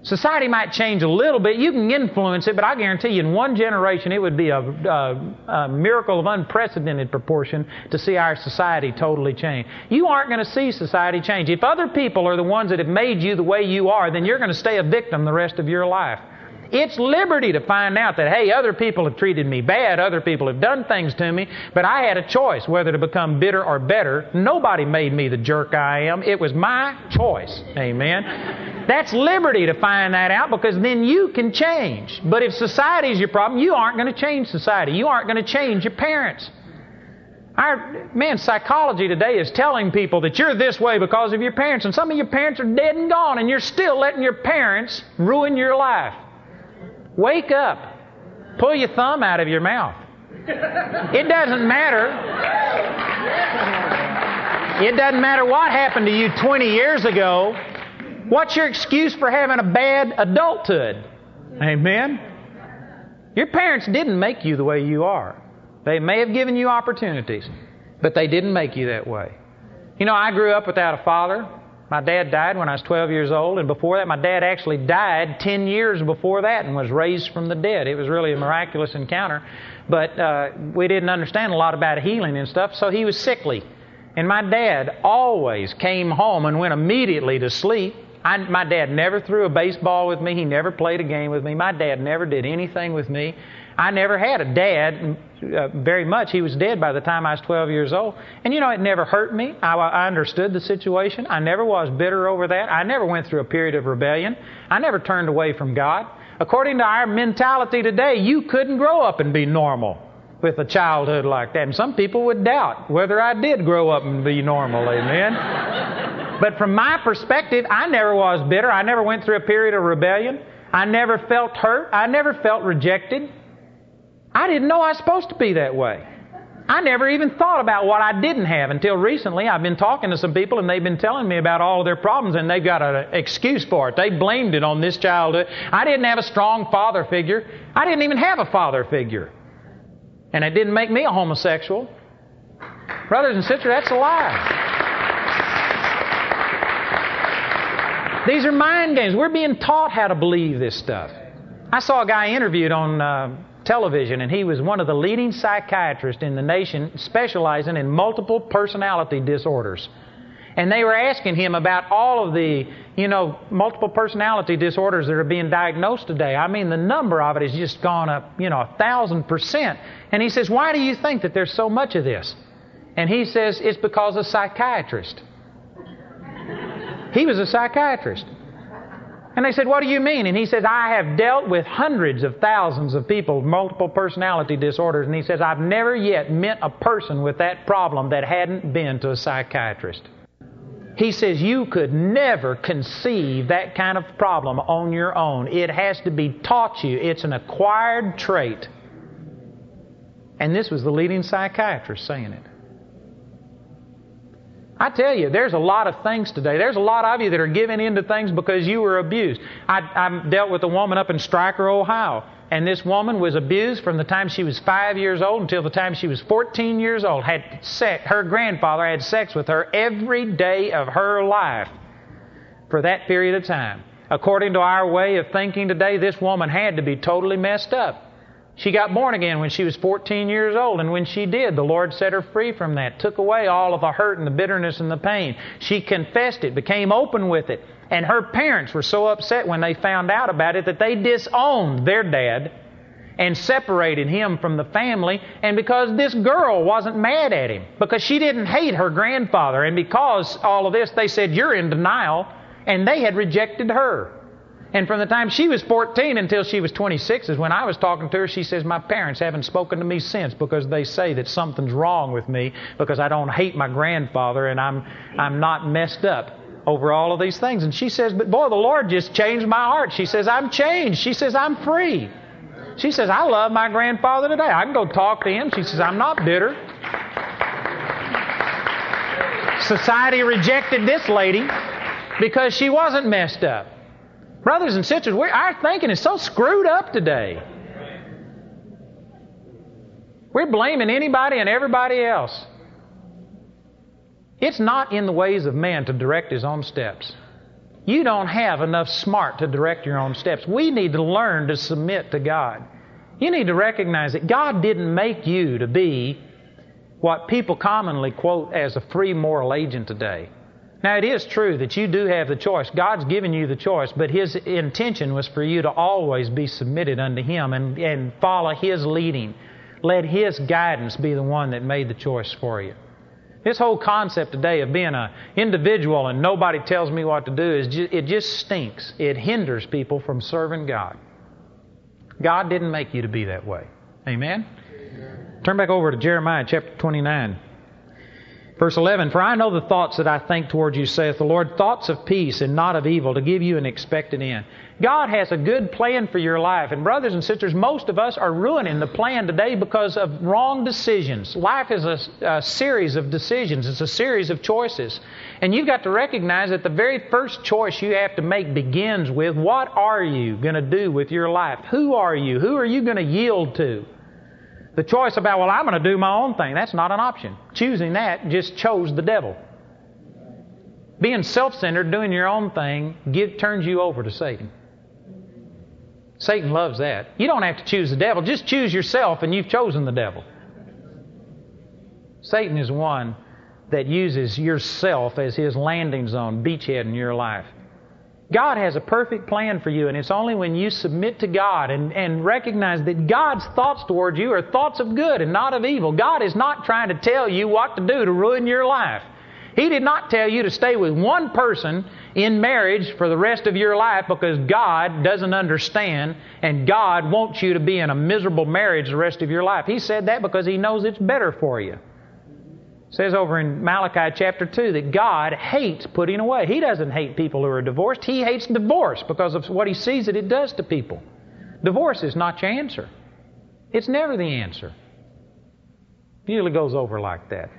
Society might change a little bit. You can influence it, but I guarantee you in one generation it would be a, a, a miracle of unprecedented proportion to see our society totally change. You aren't going to see society change. If other people are the ones that have made you the way you are, then you're going to stay a victim the rest of your life. It's liberty to find out that, hey, other people have treated me bad, other people have done things to me, but I had a choice whether to become bitter or better. Nobody made me the jerk I am. It was my choice. Amen. That's liberty to find that out because then you can change. But if society's your problem, you aren't going to change society. You aren't going to change your parents. Our, man, psychology today is telling people that you're this way because of your parents, and some of your parents are dead and gone, and you're still letting your parents ruin your life. Wake up. Pull your thumb out of your mouth. It doesn't matter. It doesn't matter what happened to you twenty years ago. What's your excuse for having a bad adulthood? Amen? Your parents didn't make you the way you are. They may have given you opportunities, but they didn't make you that way. You know, I grew up without a father. My dad died when I was twelve years old, and before that, my dad actually died ten years before that and was raised from the dead. It was really a miraculous encounter, but uh, we didn't understand a lot about healing and stuff, so he was sickly. And my dad always came home and went immediately to sleep. I, my dad never threw a baseball with me. He never played a game with me. My dad never did anything with me. I never had a dad uh, very much. He was dead by the time I was twelve years old. And, you know, it never hurt me. I, I understood the situation. I never was bitter over that. I never went through a period of rebellion. I never turned away from God. According to our mentality today, you couldn't grow up and be normal with a childhood like that. And some people would doubt whether I did grow up and be normal. Amen. But from my perspective, I never was bitter. I never went through a period of rebellion. I never felt hurt. I never felt rejected. I didn't know I was supposed to be that way. I never even thought about what I didn't have until recently. I've been talking to some people, and they've been telling me about all of their problems, and they've got an excuse for it. They blamed it on this childhood. I didn't have a strong father figure. I didn't even have a father figure. And it didn't make me a homosexual. Brothers and sisters, that's a lie. These are mind games. We're being taught how to believe this stuff. I saw a guy interviewed on Uh, television, and he was one of the leading psychiatrists in the nation specializing in multiple personality disorders. And they were asking him about all of the, you know, multiple personality disorders that are being diagnosed today. I mean, the number of it has just gone up, you know, a thousand percent. And he says, why do you think that there's so much of this? And he says, it's because of psychiatrists. He was a psychiatrist. And they said, what do you mean? And he says, I have dealt with hundreds of thousands of people with multiple personality disorders. And he says, I've never yet met a person with that problem that hadn't been to a psychiatrist. He says, you could never conceive that kind of problem on your own. It has to be taught you. It's an acquired trait. And this was the leading psychiatrist saying it. I tell you, there's a lot of things today. There's a lot of you that are giving in to things because you were abused. I, I dealt with a woman up in Stryker, Ohio, and this woman was abused from the time she was five years old until the time she was fourteen years old. Had sex, her grandfather had sex with her every day of her life for that period of time. According to our way of thinking today, this woman had to be totally messed up. She got born again when she was fourteen years old, and when she did, the Lord set her free from that, took away all of the hurt and the bitterness and the pain. She confessed it, became open with it, and her parents were so upset when they found out about it that they disowned their dad and separated him from the family, and because this girl wasn't mad at him, because she didn't hate her grandfather, and because all of this, they said, you're in denial, and they had rejected her. And from the time she was fourteen until she was twenty-six is when I was talking to her, she says, my parents haven't spoken to me since because they say that something's wrong with me because I don't hate my grandfather and I'm, I'm not messed up over all of these things. And she says, but boy, the Lord just changed my heart. She says, I'm changed. She says, I'm free. She says, I love my grandfather today. I can go talk to him. She says, I'm not bitter. Society rejected this lady because she wasn't messed up. Brothers and sisters, we're, our thinking is so screwed up today. We're blaming anybody and everybody else. It's not in the ways of man to direct his own steps. You don't have enough smart to direct your own steps. We need to learn to submit to God. You need to recognize that God didn't make you to be what people commonly quote as a free moral agent today. Now, it is true that you do have the choice. God's given you the choice, but His intention was for you to always be submitted unto Him and, and follow His leading. Let His guidance be the one that made the choice for you. This whole concept today of being an individual and nobody tells me what to do, is ju- it just stinks. It hinders people from serving God. God didn't make you to be that way. Amen? Amen. Turn back over to Jeremiah chapter twenty-nine. Verse eleven, for I know the thoughts that I think toward you, saith the Lord, thoughts of peace and not of evil, to give you an expected end. God has a good plan for your life. And brothers and sisters, most of us are ruining the plan today because of wrong decisions. Life is a, a series of decisions. It's a series of choices. And you've got to recognize that the very first choice you have to make begins with, what are you going to do with your life? Who are you? Who are you going to yield to? The choice about, well, I'm going to do my own thing, that's not an option. Choosing that just chose the devil. Being self-centered, doing your own thing, give, turns you over to Satan. Satan loves that. You don't have to choose the devil. Just choose yourself and you've chosen the devil. Satan is one that uses yourself as his landing zone, beachhead in your life. God has a perfect plan for you, and it's only when you submit to God and, and recognize that God's thoughts towards you are thoughts of good and not of evil. God is not trying to tell you what to do to ruin your life. He did not tell you to stay with one person in marriage for the rest of your life because God doesn't understand and God wants you to be in a miserable marriage the rest of your life. He said that because He knows it's better for you. It says over in Malachi chapter two that God hates putting away. He doesn't hate people who are divorced. He hates divorce because of what He sees that it does to people. Divorce is not your answer. It's never the answer. usually goes over like that.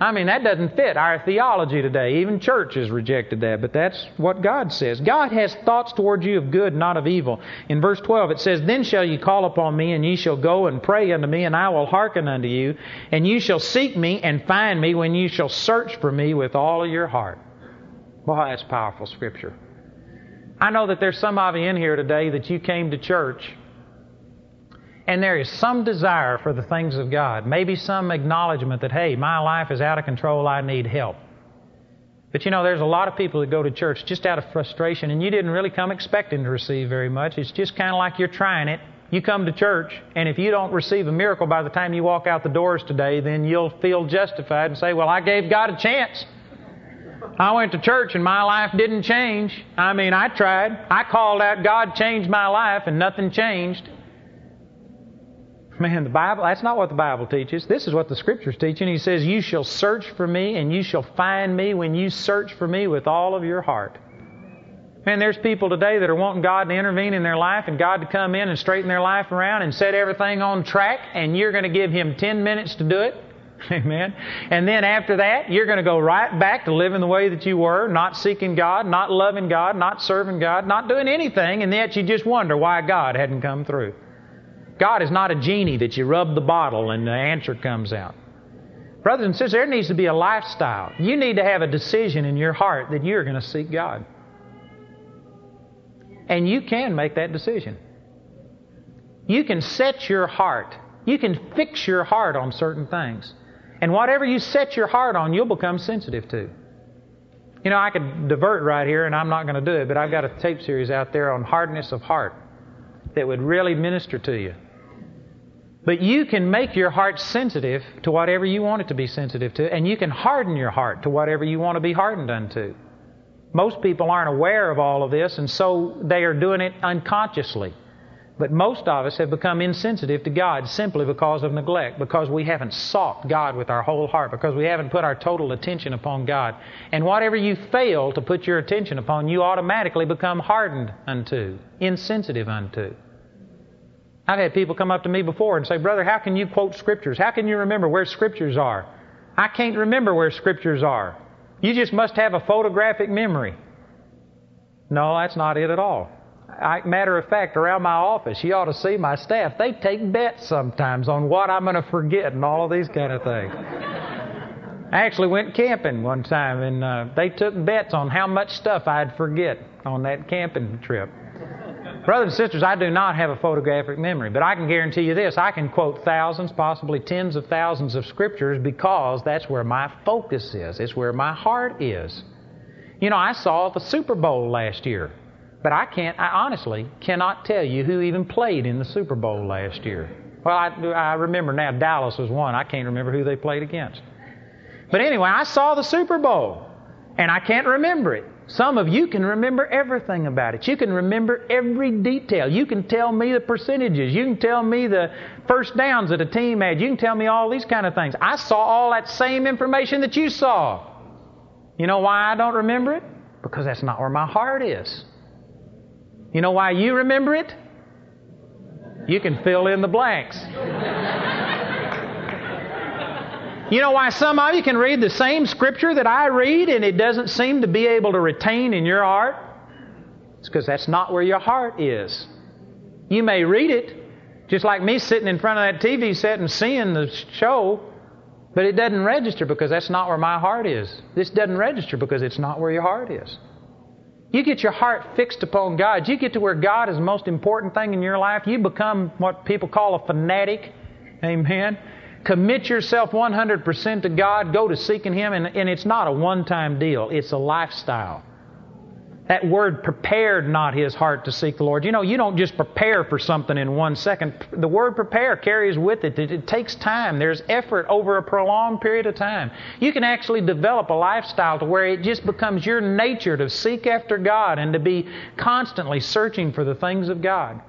I mean, that doesn't fit our theology today. Even church has rejected that, but that's what God says. God has thoughts towards you of good, not of evil. In verse twelve it says, "Then shall ye call upon me, and ye shall go and pray unto me, and I will hearken unto you. And ye shall seek me and find me when ye shall search for me with all of your heart." Boy, that's powerful Scripture. I know that there's some of you in here today that you came to church and there is some desire for the things of God. Maybe some acknowledgement that, hey, my life is out of control, I need help. But you know, there's a lot of people that go to church just out of frustration, and you didn't really come expecting to receive very much. It's just kind of like you're trying it. You come to church, and if you don't receive a miracle by the time you walk out the doors today, then you'll feel justified and say, well, I gave God a chance. I went to church and my life didn't change. I mean, I tried. I called out, God changed my life, and nothing changed. Man, the Bible, that's not what the Bible teaches. This is what the Scripture's teaching. He says, you shall search for me and you shall find me when you search for me with all of your heart. Man, there's people today that are wanting God to intervene in their life and God to come in and straighten their life around and set everything on track, and you're going to give Him ten minutes to do it. Amen. And then after that, you're going to go right back to living the way that you were, not seeking God, not loving God, not serving God, not doing anything, and yet you just wonder why God hadn't come through. God is not a genie that you rub the bottle and the answer comes out. Brothers and sisters, there needs to be a lifestyle. You need to have a decision in your heart that you're going to seek God. And you can make that decision. You can set your heart. You can fix your heart on certain things. And whatever you set your heart on, you'll become sensitive to. You know, I could divert right here, and I'm not going to do it, but I've got a tape series out there on hardness of heart that would really minister to you. But you can make your heart sensitive to whatever you want it to be sensitive to, and you can harden your heart to whatever you want to be hardened unto. Most people aren't aware of all of this, and so they are doing it unconsciously. But most of us have become insensitive to God simply because of neglect, because we haven't sought God with our whole heart, because we haven't put our total attention upon God. And whatever you fail to put your attention upon, you automatically become hardened unto, insensitive unto. I've had people come up to me before and say, brother, how can you quote Scriptures? How can you remember where Scriptures are? I can't remember where Scriptures are. You just must have a photographic memory. No, that's not it at all. I, matter of fact, around my office, you ought to see my staff. They take bets sometimes on what I'm going to forget and all of these kind of things. I actually went camping one time, and uh, they took bets on how much stuff I'd forget on that camping trip. Brothers and sisters, I do not have a photographic memory, but I can guarantee you this. I can quote thousands, possibly tens of thousands of Scriptures, because that's where my focus is. It's where my heart is. You know, I saw the Super Bowl last year. But I can't, I honestly cannot tell you who even played in the Super Bowl last year. Well, I, I remember now Dallas was one. I can't remember who they played against. But anyway, I saw the Super Bowl, and I can't remember it. Some of you can remember everything about it. You can remember every detail. You can tell me the percentages. You can tell me the first downs that a team had. You can tell me all these kind of things. I saw all that same information that you saw. You know why I don't remember it? Because that's not where my heart is. You know why you remember it? You can fill in the blanks. You know why some of you can read the same Scripture that I read and it doesn't seem to be able to retain in your heart? It's because that's not where your heart is. You may read it, just like me sitting in front of that T V set and seeing the show, but it doesn't register because that's not where my heart is. This doesn't register because it's not where your heart is. You get your heart fixed upon God. You get to where God is the most important thing in your life. You become what people call a fanatic. Amen. Commit yourself one hundred percent to God. Go to seeking Him. And, and it's not a one-time deal. It's a lifestyle. That word prepared not his heart to seek the Lord. You know, you don't just prepare for something in one second. The word prepare carries with it that it takes time. There's effort over a prolonged period of time. You can actually develop a lifestyle to where it just becomes your nature to seek after God and to be constantly searching for the things of God.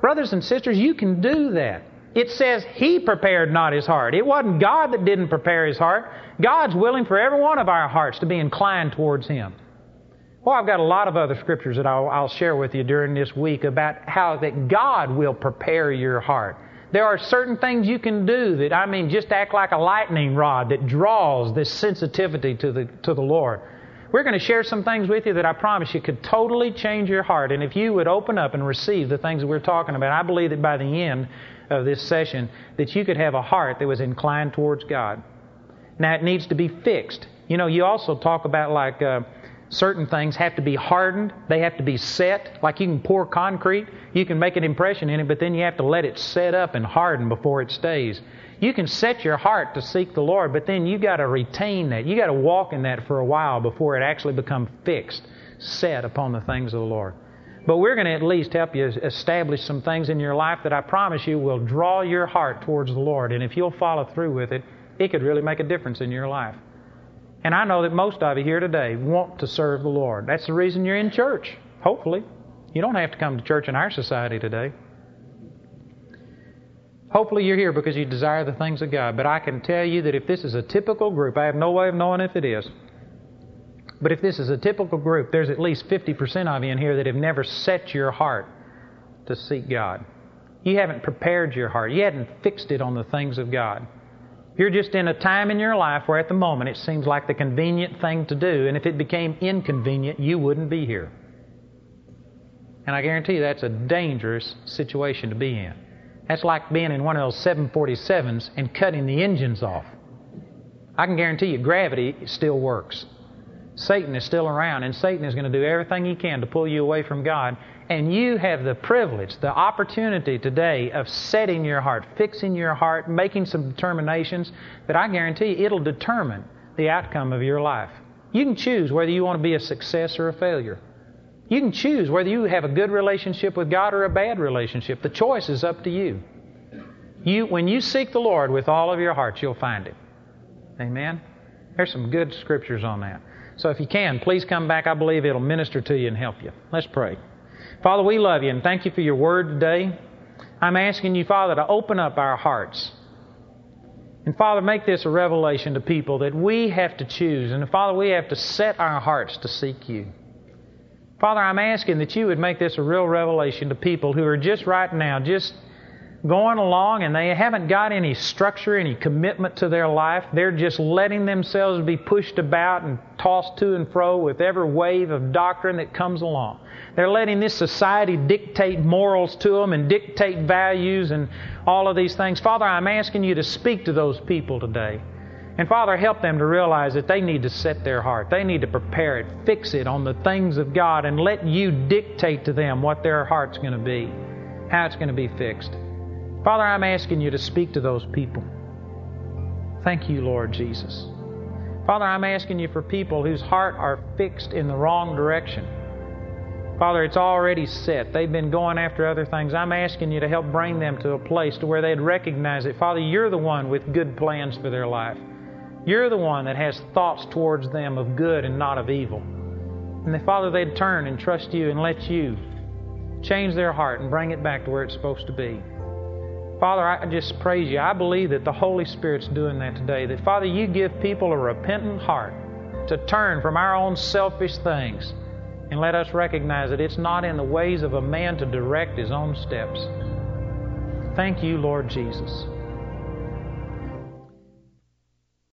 Brothers and sisters, you can do that. It says He prepared not His heart. It wasn't God that didn't prepare His heart. God's willing for every one of our hearts to be inclined towards Him. Well, I've got a lot of other Scriptures that I'll, I'll share with you during this week about how that God will prepare your heart. There are certain things you can do that, I mean, just act like a lightning rod that draws this sensitivity to the to the Lord. We're going to share some things with you that I promise you could totally change your heart. And if you would open up and receive the things that we're talking about, I believe that by the end of this session that you could have a heart that was inclined towards God. Now, it needs to be fixed. You know, you also talk about like uh, certain things have to be hardened. They have to be set. Like you can pour concrete. You can make an impression in it, but then you have to let it set up and harden before it stays. You can set your heart to seek the Lord, but then you got to retain that. You got to walk in that for a while before it actually becomes fixed, set upon the things of the Lord. But we're going to at least help you establish some things in your life that I promise you will draw your heart towards the Lord. And if you'll follow through with it, it could really make a difference in your life. And I know that most of you here today want to serve the Lord. That's the reason you're in church, hopefully. You don't have to come to church in our society today. Hopefully you're here because you desire the things of God. But I can tell you that if this is a typical group, I have no way of knowing if it is, but if this is a typical group, there's at least fifty percent of you in here that have never set your heart to seek God. You haven't prepared your heart. You haven't fixed it on the things of God. You're just in a time in your life where at the moment it seems like the convenient thing to do, and if it became inconvenient, you wouldn't be here. And I guarantee you that's a dangerous situation to be in. That's like being in one of those seven forty-sevens and cutting the engines off. I can guarantee you gravity still works. Satan is still around, and Satan is going to do everything he can to pull you away from God. And you have the privilege, the opportunity today of setting your heart, fixing your heart, making some determinations that I guarantee you it'll determine the outcome of your life. You can choose whether you want to be a success or a failure. You can choose whether you have a good relationship with God or a bad relationship. The choice is up to you. You, when you seek the Lord with all of your heart, you'll find it. Amen? There's some good scriptures on that. So if you can, please come back. I believe it'll minister to you and help you. Let's pray. Father, we love you and thank you for your word today. I'm asking you, Father, to open up our hearts. And Father, make this a revelation to people that we have to choose. And Father, we have to set our hearts to seek you. Father, I'm asking that you would make this a real revelation to people who are just right now just going along and they haven't got any structure, any commitment to their life. They're just letting themselves be pushed about and tossed to and fro with every wave of doctrine that comes along. They're letting this society dictate morals to them and dictate values and all of these things. Father, I'm asking you to speak to those people today. And Father, help them to realize that they need to set their heart. They need to prepare it, fix it on the things of God, and let you dictate to them what their heart's going to be, how it's going to be fixed. Father, I'm asking you to speak to those people. Thank you, Lord Jesus. Father, I'm asking you for people whose heart are fixed in the wrong direction. Father, it's already set. They've been going after other things. I'm asking you to help bring them to a place to where they'd recognize that, Father, you're the one with good plans for their life. You're the one that has thoughts towards them of good and not of evil. And that, Father, they'd turn and trust you and let you change their heart and bring it back to where it's supposed to be. Father, I just praise you. I believe that the Holy Spirit's doing that today. That, Father, you give people a repentant heart to turn from our own selfish things and let us recognize that it's not in the ways of a man to direct his own steps. Thank you, Lord Jesus.